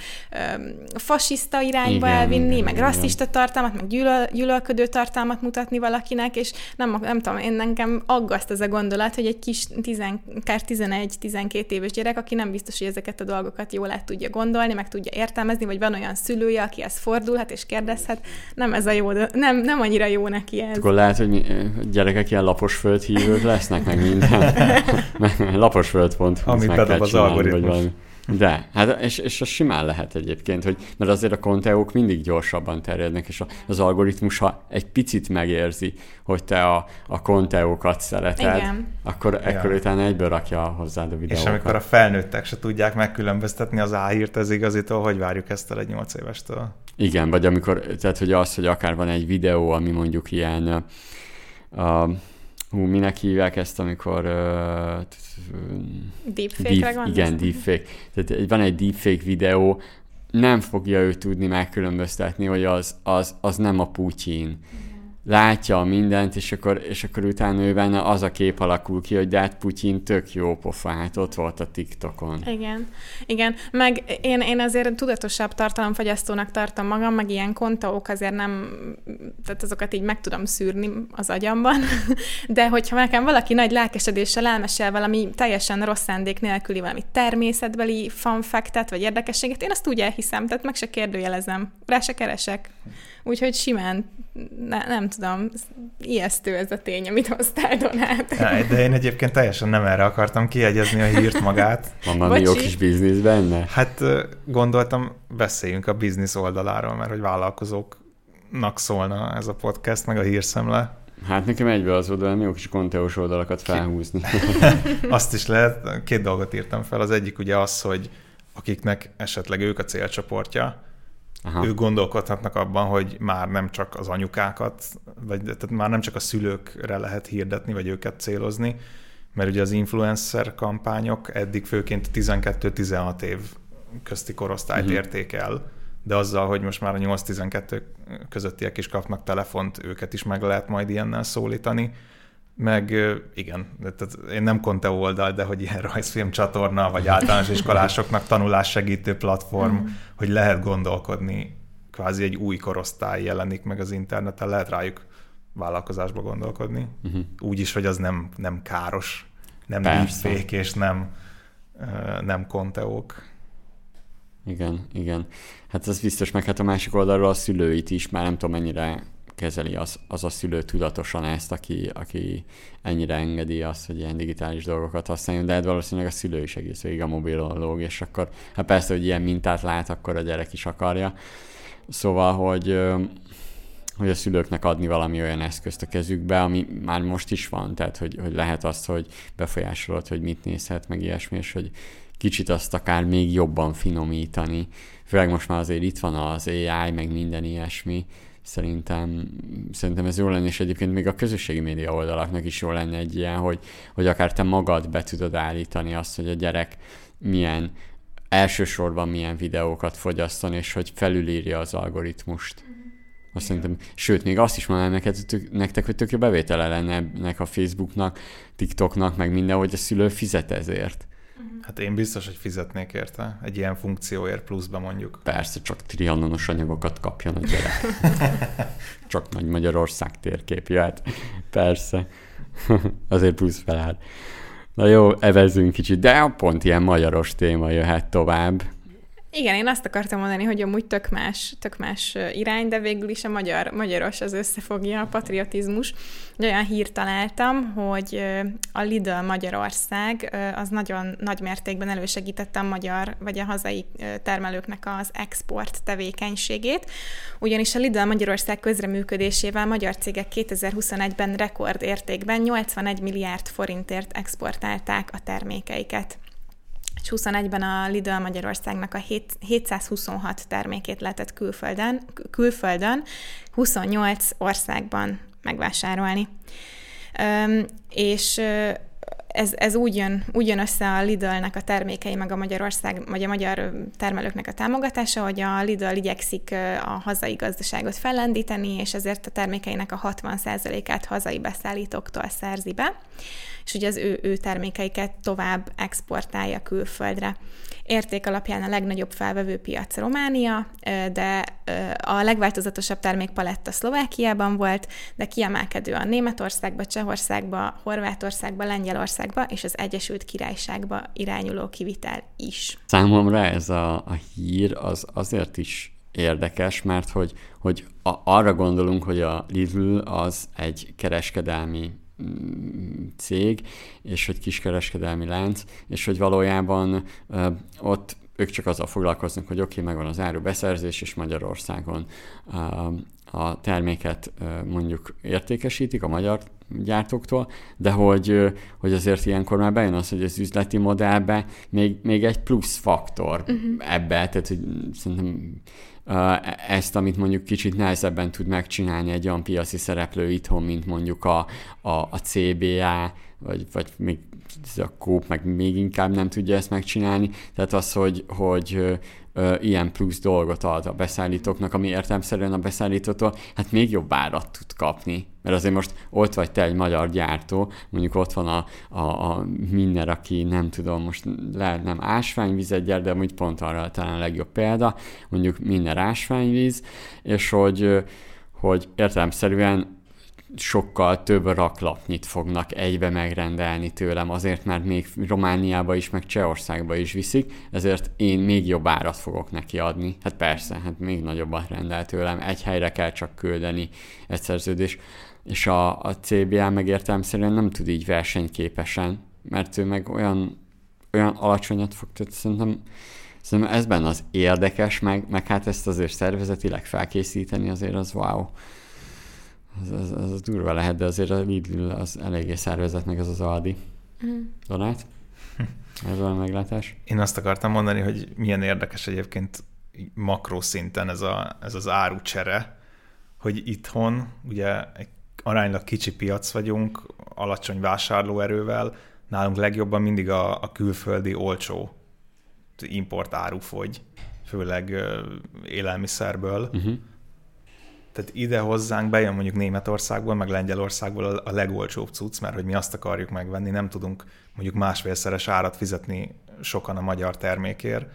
fasiszta irányba elvinni, meg rasszista tartalmat, meg gyűlölködő tartalmat mutatni valakinek, és nem tudom, engem aggaszt ez a gondolat, hogy egy kis 11-12 éves gyerek, aki nem biztos, hogy ezeket a dolgokat jól át tudja gondolni, meg tudja értelmezni, vagy van olyan szülője, akihez fordulhat és kérdezhet, nem ez a jó, nem annyira jó neki ez. Akkor lehet, hogy gyerekek ilyen laposföldhívők lesznek, meg minden. Laposföld.hu amit bedob az algoritmus. De, hát és az simán lehet egyébként, hogy, mert azért a konteók mindig gyorsabban terjednek, és az algoritmus, ha egy picit megérzi, hogy te a konteókat szereted, igen, akkor utána egyből rakja hozzád a videókat. És amikor a felnőttek se tudják megkülönböztetni az A-hírt az igazitól, hogy várjuk ezt el egy 8 évestől. Igen, vagy amikor, tehát hogy az, hogy akár van egy videó, ami mondjuk ilyen, minek hívják ezt, amikor... Deepfake-re gondolsz? Igen, deepfake. Tehát van egy deepfake videó, nem fogja ő tudni megkülönböztetni, hogy az nem a Putyin. Látja mindent, és akkor utána ő benne az a kép alakul ki, hogy de hát Putyin tök jó pofa, hát ott volt a TikTokon. Igen, igen. Meg én azért tudatosabb tartalomfogyasztónak tartom magam, meg ilyen kontaók azért nem, tehát azokat így meg tudom szűrni az agyamban, de hogyha nekem valaki nagy lelkesedéssel elmesél valami teljesen rossz szándék nélküli, valami természetbeli fun fact-et vagy érdekességet, én azt úgy elhiszem, tehát meg se kérdőjelezem, rá se keresek. Úgyhogy simán, nem tudom, ijesztő ez a tény, amit hoztál, Donát. De én egyébként teljesen nem erre akartam kiegyezni a hírt magát. Van valami jó kis biznisz benne? Hát gondoltam, beszéljünk a biznisz oldaláról, mert hogy vállalkozóknak szólna ez a podcast, meg a hírszemle. Hát nekem egybe az oldalán jó kis konteós oldalakat felhúzni. Azt is lehet, két dolgot írtam fel. Az egyik ugye az, hogy akiknek esetleg ők a célcsoportja, aha, ők gondolkodhatnak abban, hogy már nem csak az anyukákat, vagy tehát már nem csak a szülőkre lehet hirdetni, vagy őket célozni, mert ugye az influencer kampányok eddig főként 12-16 év közti korosztályt érték el, de azzal, hogy most már a 8-12 közöttiek is kapnak telefont, őket is meg lehet majd ilyennel szólítani, meg igen, tehát én nem konteó oldal, de hogy ilyen rajzfilm csatorna, vagy általános iskolásoknak tanulássegítő platform, hogy lehet gondolkodni, kvázi egy új korosztály jelenik meg az interneten, lehet rájuk vállalkozásba gondolkodni. Úgy is, hogy az nem káros, nem deepfake, és nem konteók. Igen, igen. Hát ez biztos, meg hát a másik oldalról a szülőit is, már nem tudom mennyire kezeli az a szülő tudatosan ezt, aki ennyire engedi azt, hogy ilyen digitális dolgokat használjon, de hát valószínűleg a szülő is egész végig a mobilon lóg, és akkor, hát persze, hogy ilyen mintát lát, akkor a gyerek is akarja. Szóval, hogy a szülőknek adni valami olyan eszközt a kezükbe, ami már most is van, tehát, hogy lehet azt, hogy befolyásolod, hogy mit nézhet, meg ilyesmi, és hogy kicsit azt akár még jobban finomítani. Főleg most már azért itt van az AI, meg minden ilyesmi, Szerintem ez jó lenne, és egyébként még a közösségi média oldalaknak is jó lenne egy ilyen, hogy akár te magad be tudod állítani azt, hogy a gyerek milyen, elsősorban milyen videókat fogyasztan, és hogy felülírja az algoritmust. Azt szerintem, sőt, még azt is mondanám nektek, hogy tök jó bevétele lenne ennek a Facebooknak, TikToknak, meg minden, hogy a szülő fizet ezért. Hát én biztos, hogy fizetnék érte. Egy ilyen funkcióért pluszba mondjuk. Persze, csak trianonos anyagokat kapjon a gyerek. Csak Nagy Magyarország térképje, hát persze. Azért plusz felár. Na jó, evezünk kicsit, de pont ilyen magyaros téma jöhet tovább. Igen, én azt akartam mondani, hogy amúgy tök más irány, de végül is a magyaros az összefogja, a patriotizmus. Olyan hírt találtam, hogy a Lidl Magyarország az nagyon nagy mértékben elősegítette a magyar vagy a hazai termelőknek az export tevékenységét, ugyanis a Lidl Magyarország közreműködésével magyar cégek 2021-ben rekordértékben 81 milliárd forintért exportálták a termékeiket. 21-ben a Lidl Magyarországnak a 726 termékét lehetett külföldön 28 országban megvásárolni. És ez úgy jön össze a Lidl-nek a termékei, meg a Magyarország, vagy a magyar termelőknek a támogatása, hogy a Lidl igyekszik a hazai gazdaságot fellendíteni, és ezért a termékeinek a 60%-át hazai beszállítóktól szerzi be, és ugye az ő termékeiket tovább exportálja külföldre. Érték alapján a legnagyobb felvevő piac Románia, de a legváltozatosabb termékpaletta Szlovákiában volt, de kiemelkedően Németországba, Csehországba, Horvátországba, Lengyelországba és az Egyesült Királyságba irányuló kivitel is. Számomra ez a hír az azért is érdekes, mert hogy arra gondolunk, hogy a Lidl az egy kereskedelmi cég, és hogy kiskereskedelmi lánc, és hogy valójában ott ők csak azzal foglalkoznak, hogy oké, megvan az árubeszerzés, és Magyarországon a terméket mondjuk értékesítik a magyar gyártóktól, de hogy azért ilyenkor már bejön az, hogy az üzleti modellbe még egy plusz faktor ebbe, tehát hogy szerintem ezt, amit mondjuk kicsit nehezebben tud megcsinálni egy olyan piaci szereplő itthon, mint mondjuk a CBA, vagy még a Coop, meg még inkább nem tudja ezt megcsinálni. Tehát az, hogy ilyen plusz dolgot ad a beszállítóknak, ami értelemszerűen a beszállítótól, hát még jobb árat tud kapni. Mert azért most ott vagy te egy magyar gyártó, mondjuk ott van a minden, aki nem tudom, most lehet nem ásványvizet gyárt, de úgy pont arra talán a legjobb példa, mondjuk minden ásványvíz, és hogy értelemszerűen sokkal több raklapnyit fognak egybe megrendelni tőlem, azért mert még Romániába is, meg Csehországba is viszik, ezért én még jobb árat fogok neki adni. Hát persze, hát még nagyobbat rendel tőlem, egy helyre kell csak küldeni egy szerződés. És a CBA meg értelemszerűen nem tud így versenyképesen, mert ő meg olyan alacsonyat fog, tehát szerintem ez benne az érdekes, meg hát ezt azért szervezetileg felkészíteni, azért az wow. Az durva lehet, de azért a Lidl az eléggé szervezetnek az Aldi. Donát? Ez a meglátás? Én azt akartam mondani, hogy milyen érdekes egyébként makroszinten ez az árucsere, hogy itthon ugye egy aránylag kicsi piac vagyunk, alacsony vásárlóerővel, nálunk legjobban mindig a külföldi olcsó importáru fogy, főleg élelmiszerből. Uh-huh. Tehát ide hozzánk bejön mondjuk Németországból, meg Lengyelországból a legolcsóbb cucc, mert hogy mi azt akarjuk megvenni, nem tudunk mondjuk másfélszeres árat fizetni sokan a magyar termékért,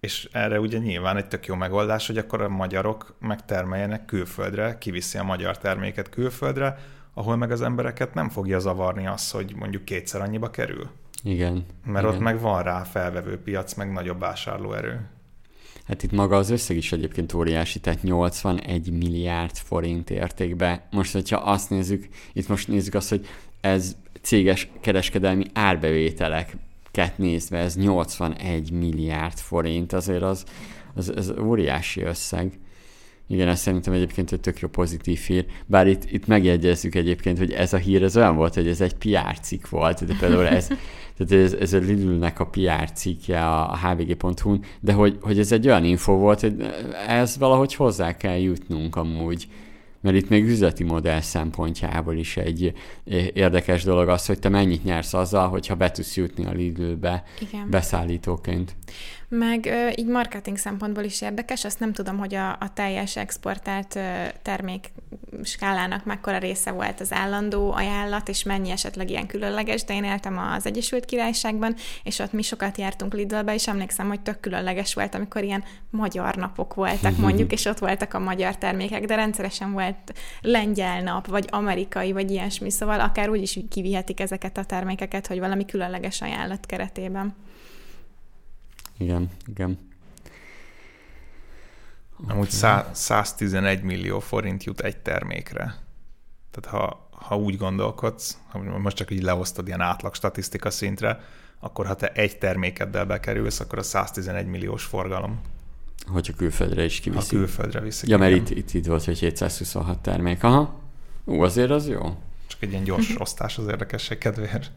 és erre ugye nyilván egy tök jó megoldás, hogy akkor a magyarok megtermeljenek külföldre, kiviszi a magyar terméket külföldre, ahol meg az embereket nem fogja zavarni az, hogy mondjuk kétszer annyiba kerül. Igen. Mert igen, ott meg van rá felvevő piac, meg nagyobb vásárlóerő. Hát itt maga az összeg is egyébként óriási, tehát 81 milliárd forint értékben. Most, hogyha azt nézzük, itt most nézzük azt, hogy ez céges kereskedelmi árbevételeket nézve, ez 81 milliárd forint, azért az óriási összeg. Igen, ez szerintem egyébként egy tök jó pozitív hír. Bár itt megjegyezzük egyébként, hogy ez a hír ez olyan volt, hogy ez egy PR cikk volt, de például ez a Lidl-nek a PR cikkje a hvg.hu-n, de hogy ez egy olyan info volt, hogy ez valahogy hozzá kell jutnunk amúgy. Mert itt még üzleti modell szempontjából is egy érdekes dolog az, hogy te mennyit nyersz azzal, hogyha be tudsz jutni a Lidl-be beszállítóként. Meg így marketing szempontból is érdekes, azt nem tudom, hogy a teljes exportált termék skálának mekkora része volt az állandó ajánlat, és mennyi esetleg ilyen különleges, de én éltem az Egyesült Királyságban, és ott mi sokat jártunk Lidlbe, és emlékszem, hogy tök különleges volt, amikor ilyen magyar napok voltak mondjuk, és ott voltak a magyar termékek, de rendszeresen volt lengyel nap, vagy amerikai, vagy ilyesmi, szóval akár úgy is kivihetik ezeket a termékeket, hogy valami különleges ajánlat keretében. Igen, igen. Amúgy 111 millió forint jut egy termékre. Tehát ha úgy gondolkodsz, ha most csak így leosztod ilyen átlag statisztika szintre, akkor ha te egy termékeddel bekerülsz, akkor a 111 milliós forgalom. Hogyha külföldre is kiviszik. Ha külföldre viszik. Ja, mert itt volt, hogy 726 termék. Aha. Azért az jó. Csak egy ilyen gyors osztás az érdekesség kedvéért.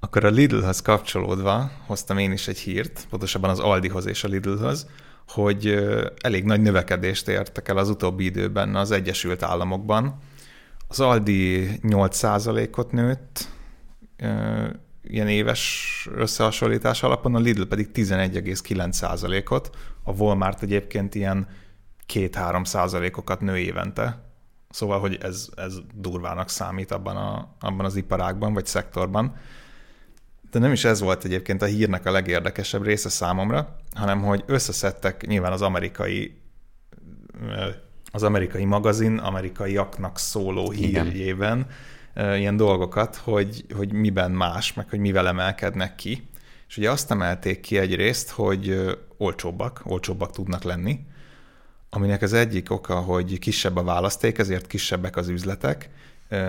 Akkor a Lidlhöz kapcsolódva hoztam én is egy hírt, pontosabban az Aldihoz és a Lidlhöz, hogy elég nagy növekedést értek el az utóbbi időben az Egyesült Államokban. Az Aldi 8%-ot nőtt, ilyen éves összehasonlítás alapon, a Lidl pedig 11,9%-ot, a Walmart egyébként ilyen 2-3%-okat nő évente. Szóval, hogy ez durvának számít abban az iparágban vagy szektorban. De nem is ez volt egyébként a hírnek a legérdekesebb része számomra, hanem hogy összeszedtek nyilván az amerikai magazin, amerikaiaknak szóló hírjében ilyen dolgokat, hogy miben más, meg hogy mivel emelkednek ki. És ugye azt emelték ki egyrészt, hogy olcsóbbak tudnak lenni, aminek az egyik oka, hogy kisebb a választék, ezért kisebbek az üzletek,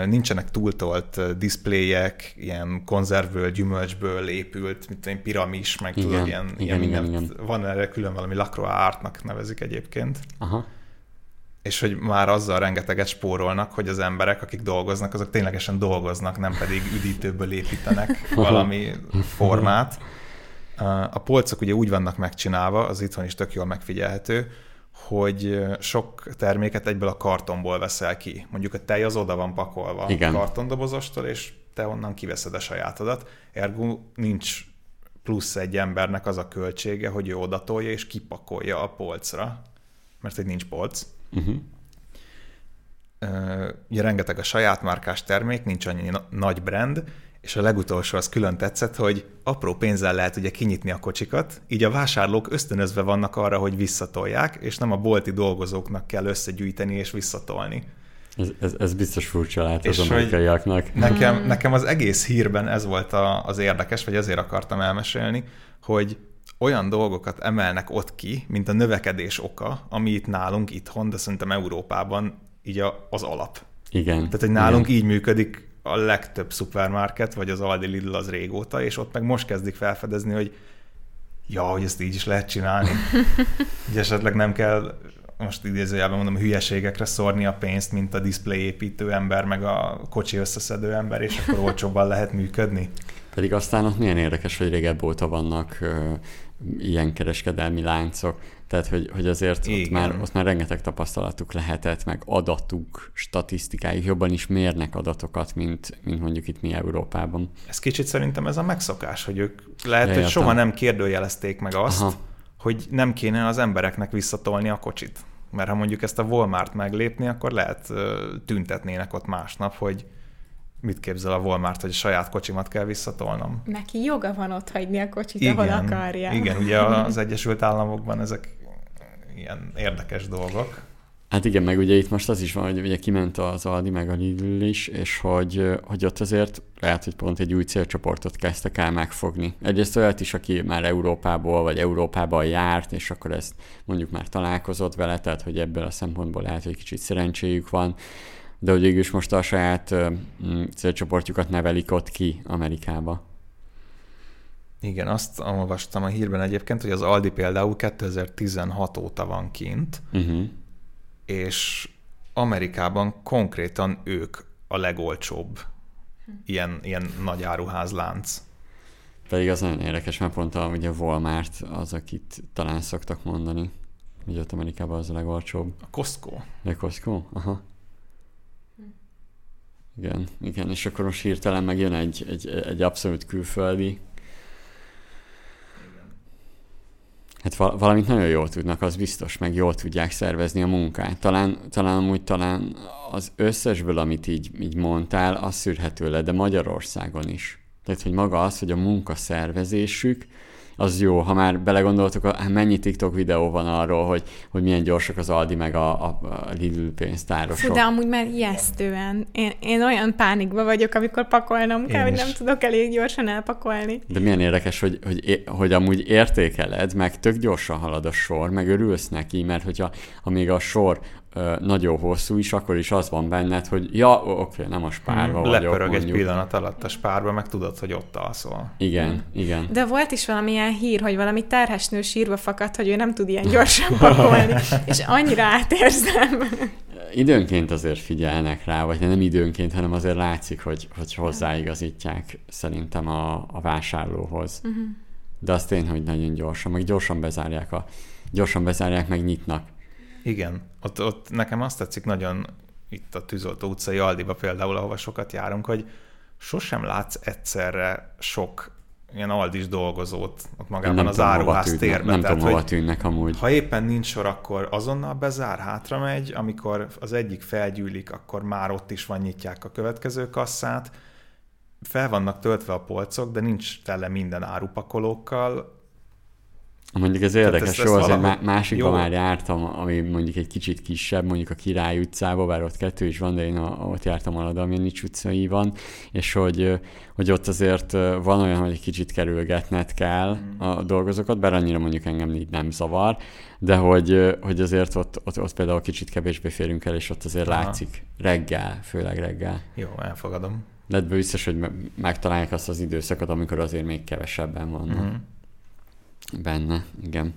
nincsenek túltolt diszpléjek, ilyen konzervből, gyümölcsből épült, mint én, piramis, meg igen, tudod, ilyen mindent. Van erre külön valami lacroix artnak nevezik egyébként. Aha. És hogy már azzal rengeteget spórolnak, hogy az emberek, akik dolgoznak, azok ténylegesen dolgoznak, nem pedig üdítőből építenek valami formát. A polcok ugye úgy vannak megcsinálva, az itthon is tök jól megfigyelhető, hogy sok terméket egyből a kartonból veszel ki. Mondjuk a tej az oda van pakolva igen. a kartondobozostól, és te onnan kiveszed a sajátodat. Ergo nincs plusz egy embernek az a költsége, hogy ő odatolja és kipakolja a polcra, mert hogy nincs polc. Uh-huh. Ugye rengeteg a saját márkás termék, nincs annyi nagy brand, és a legutolsó az külön tetszett, hogy apró pénzzel lehet ugye kinyitni a kocsikat, így a vásárlók ösztönözve vannak arra, hogy visszatolják, és nem a bolti dolgozóknak kell összegyűjteni és visszatolni. Ez biztos furcsa lehet az amerikaiaknak. Nekem az egész hírben ez volt az érdekes, vagy ezért akartam elmesélni, hogy olyan dolgokat emelnek ott ki, mint a növekedés oka, ami itt nálunk itthon, de szerintem Európában így az alap. Igen. Tehát, hogy nálunk igen. így működik a legtöbb szupermarket, vagy az Aldi, Lidl az régóta, és ott meg most kezdik felfedezni, hogy ja, hogy ezt így is lehet csinálni. Ugye esetleg nem kell, most idézőjelben mondom, hülyeségekre szórni a pénzt, mint a diszpléjépítő ember, meg a kocsi összeszedő ember, és akkor olcsóbban lehet működni. Pedig aztán ott milyen érdekes, hogy régebb óta vannak ilyen kereskedelmi láncok, tehát hogy azért ott már rengeteg tapasztalatuk lehetett, meg adatuk, statisztikájuk, jobban is mérnek adatokat, mint mondjuk itt mi Európában. Ez kicsit szerintem ez a megszokás, hogy ők lehet, hogy soha nem kérdőjelezték meg azt, aha. hogy nem kéne az embereknek visszatolni a kocsit. Mert ha mondjuk ezt a Walmart meglépni, akkor lehet tüntetnének ott másnap, hogy mit képzel a Walmart, hogy a saját kocsimat kell visszatolnom? Neki joga van ott hagyni a kocsit, igen, ahol akarja. Igen, ugye az Egyesült Államokban ezek ilyen érdekes dolgok. Hát igen, meg ugye itt most az is van, hogy ugye kiment az Aldi meg a Lidl is, és hogy ott azért lehet, hogy pont egy új célcsoportot kezdtek el megfogni. Egyrészt olyat is, aki már Európából vagy Európában járt, és akkor ezt mondjuk már találkozott vele, tehát hogy ebből a szempontból lehet, hogy kicsit szerencséjük van, de hogy végül is most a saját célcsoportjukat nevelik ott ki Amerikába. Igen, azt olvastam a hírben egyébként, hogy az Aldi például 2016 óta van kint, uh-huh. és Amerikában konkrétan ők a legolcsóbb ilyen nagy áruházlánc. Pedig az nagyon érdekes, mert pont ugye Walmart az, akit talán szoktak mondani, hogy ott Amerikában az a legolcsóbb. A Costco. A Costco? Aha. Igen, és akkor most hirtelen megjön egy abszolút külföldi. Hát valamit nagyon jól tudnak, az biztos, meg jól tudják szervezni a munkát. Talán az összesből, amit így mondtál, az szűrhető le, de Magyarországon is. Tehát, hogy maga az, hogy a munkaszervezésük, az jó, ha már belegondoltok, mennyi TikTok videó van arról, hogy milyen gyorsak az Aldi meg a Lidl pénztárosok. De amúgy már ijesztően. Én olyan pánikba vagyok, amikor pakolnom kell, hogy nem tudok elég gyorsan elpakolni. De milyen érdekes, hogy amúgy értékeled, meg tök gyorsan halad a sor, meg örülsz neki, mert hogyha még a sor nagyon hosszú is, akkor is az van benned, hogy ja, oké, nem a spárba vagyok. Lepörög egy pillanat alatt a spárba, meg tudod, hogy ott alszol. Igen. De volt is valamilyen hír, hogy valami terhes nő sírva fakadt, hogy ő nem tud ilyen gyorsan pakolni, és annyira átérzem. Időnként azért figyelnek rá, vagy nem időnként, hanem azért látszik, hogy hozzáigazítják szerintem a vásárlóhoz. Uh-huh. De az tény, hogy nagyon gyorsan, meg gyorsan bezárják, meg nyitnak. Igen, ott nekem azt tetszik nagyon itt a Tűzoltó utcai Aldiba például, ahova sokat járunk, hogy sosem látsz egyszerre sok ilyen Aldis dolgozót ott magában az áruház térben. Nem tudom, hova tűnnek amúgy. Ha éppen nincs sor, akkor azonnal bezár, hátra megy, amikor az egyik felgyűlik, akkor már ott is van, nyitják a következő kasszát. Fel vannak töltve a polcok, de nincs tele minden árupakolókkal. Mondjuk ez érdekes, azért másikban már jártam, ami mondjuk egy kicsit kisebb, mondjuk a Király utcában, bár ott kettő is van, de én ott jártam Aladamjanics utcaiban, és hogy ott azért van olyan, hogy egy kicsit kerülgetned kell a dolgozókat, bár annyira mondjuk engem így nem zavar, de hogy azért ott például kicsit kevésbé férünk el, és ott azért látszik reggel, főleg reggel. Jó, elfogadom. De ebből biztos, hogy megtalálják azt az időszakot, amikor azért még kevesebben vannak. Mm-hmm. Benne, igen.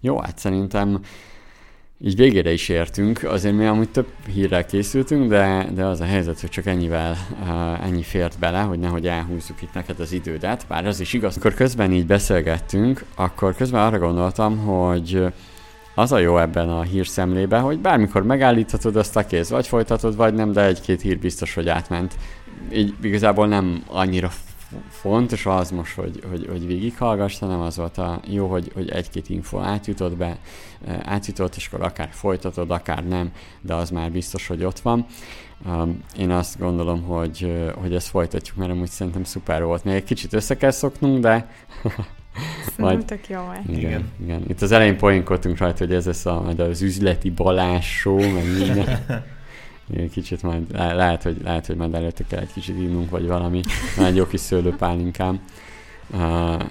Jó, hát szerintem így végére is értünk. Azért mi amúgy több hírrel készültünk, de az a helyzet, hogy csak ennyi fért bele, hogy nehogy elhúzzuk itt neked az idődet. Bár az is igaz, amikor közben így beszélgettünk, akkor közben arra gondoltam, hogy az a jó ebben a hírszemlében, hogy bármikor megállíthatod azt a kéz, vagy folytatod, vagy nem, de egy-két hír biztos, hogy átment. Így igazából nem annyira fontos az most, hogy végighallgass, hanem az volt a jó, hogy egy-két info átjutott, és akkor akár folytatod, akár nem, de az már biztos, hogy ott van. Én azt gondolom, hogy ezt folytatjuk, mert amúgy szerintem szuper volt. Még egy kicsit össze kell szoknunk, de... Szerintem tök jó. Igen. Itt az elején poénkodtunk rajta, hogy ez lesz majd az üzleti Balázs show, meg minden. Kicsit majd, lehet, hogy majd előtte kell egy kicsit innunk, vagy valami. Már egy jó kis szőlőpálinkám.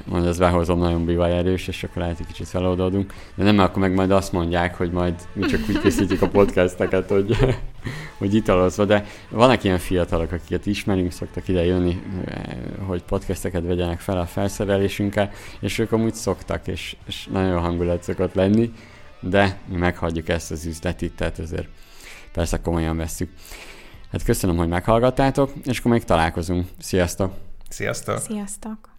Majd ezt behozom, nagyon bivaj erős, és akkor lehet, hogy kicsit feloldódunk. De nem, akkor meg majd azt mondják, hogy majd mi csak úgy készítjük a podcasteket, hogy italozva. De vannak ilyen fiatalok, akiket ismerünk, szoktak ide jönni, hogy podcasteket vegyenek fel a felszerelésünkkel, és ők amúgy szoktak, és nagyon jó hangulat szokott lenni, de mi meghagyjuk ezt az üzletit, tehát azért persze komolyan vesszük. Hát köszönöm, hogy meghallgattátok, és akkor még találkozunk. Sziasztok! Sziasztok! Sziasztok!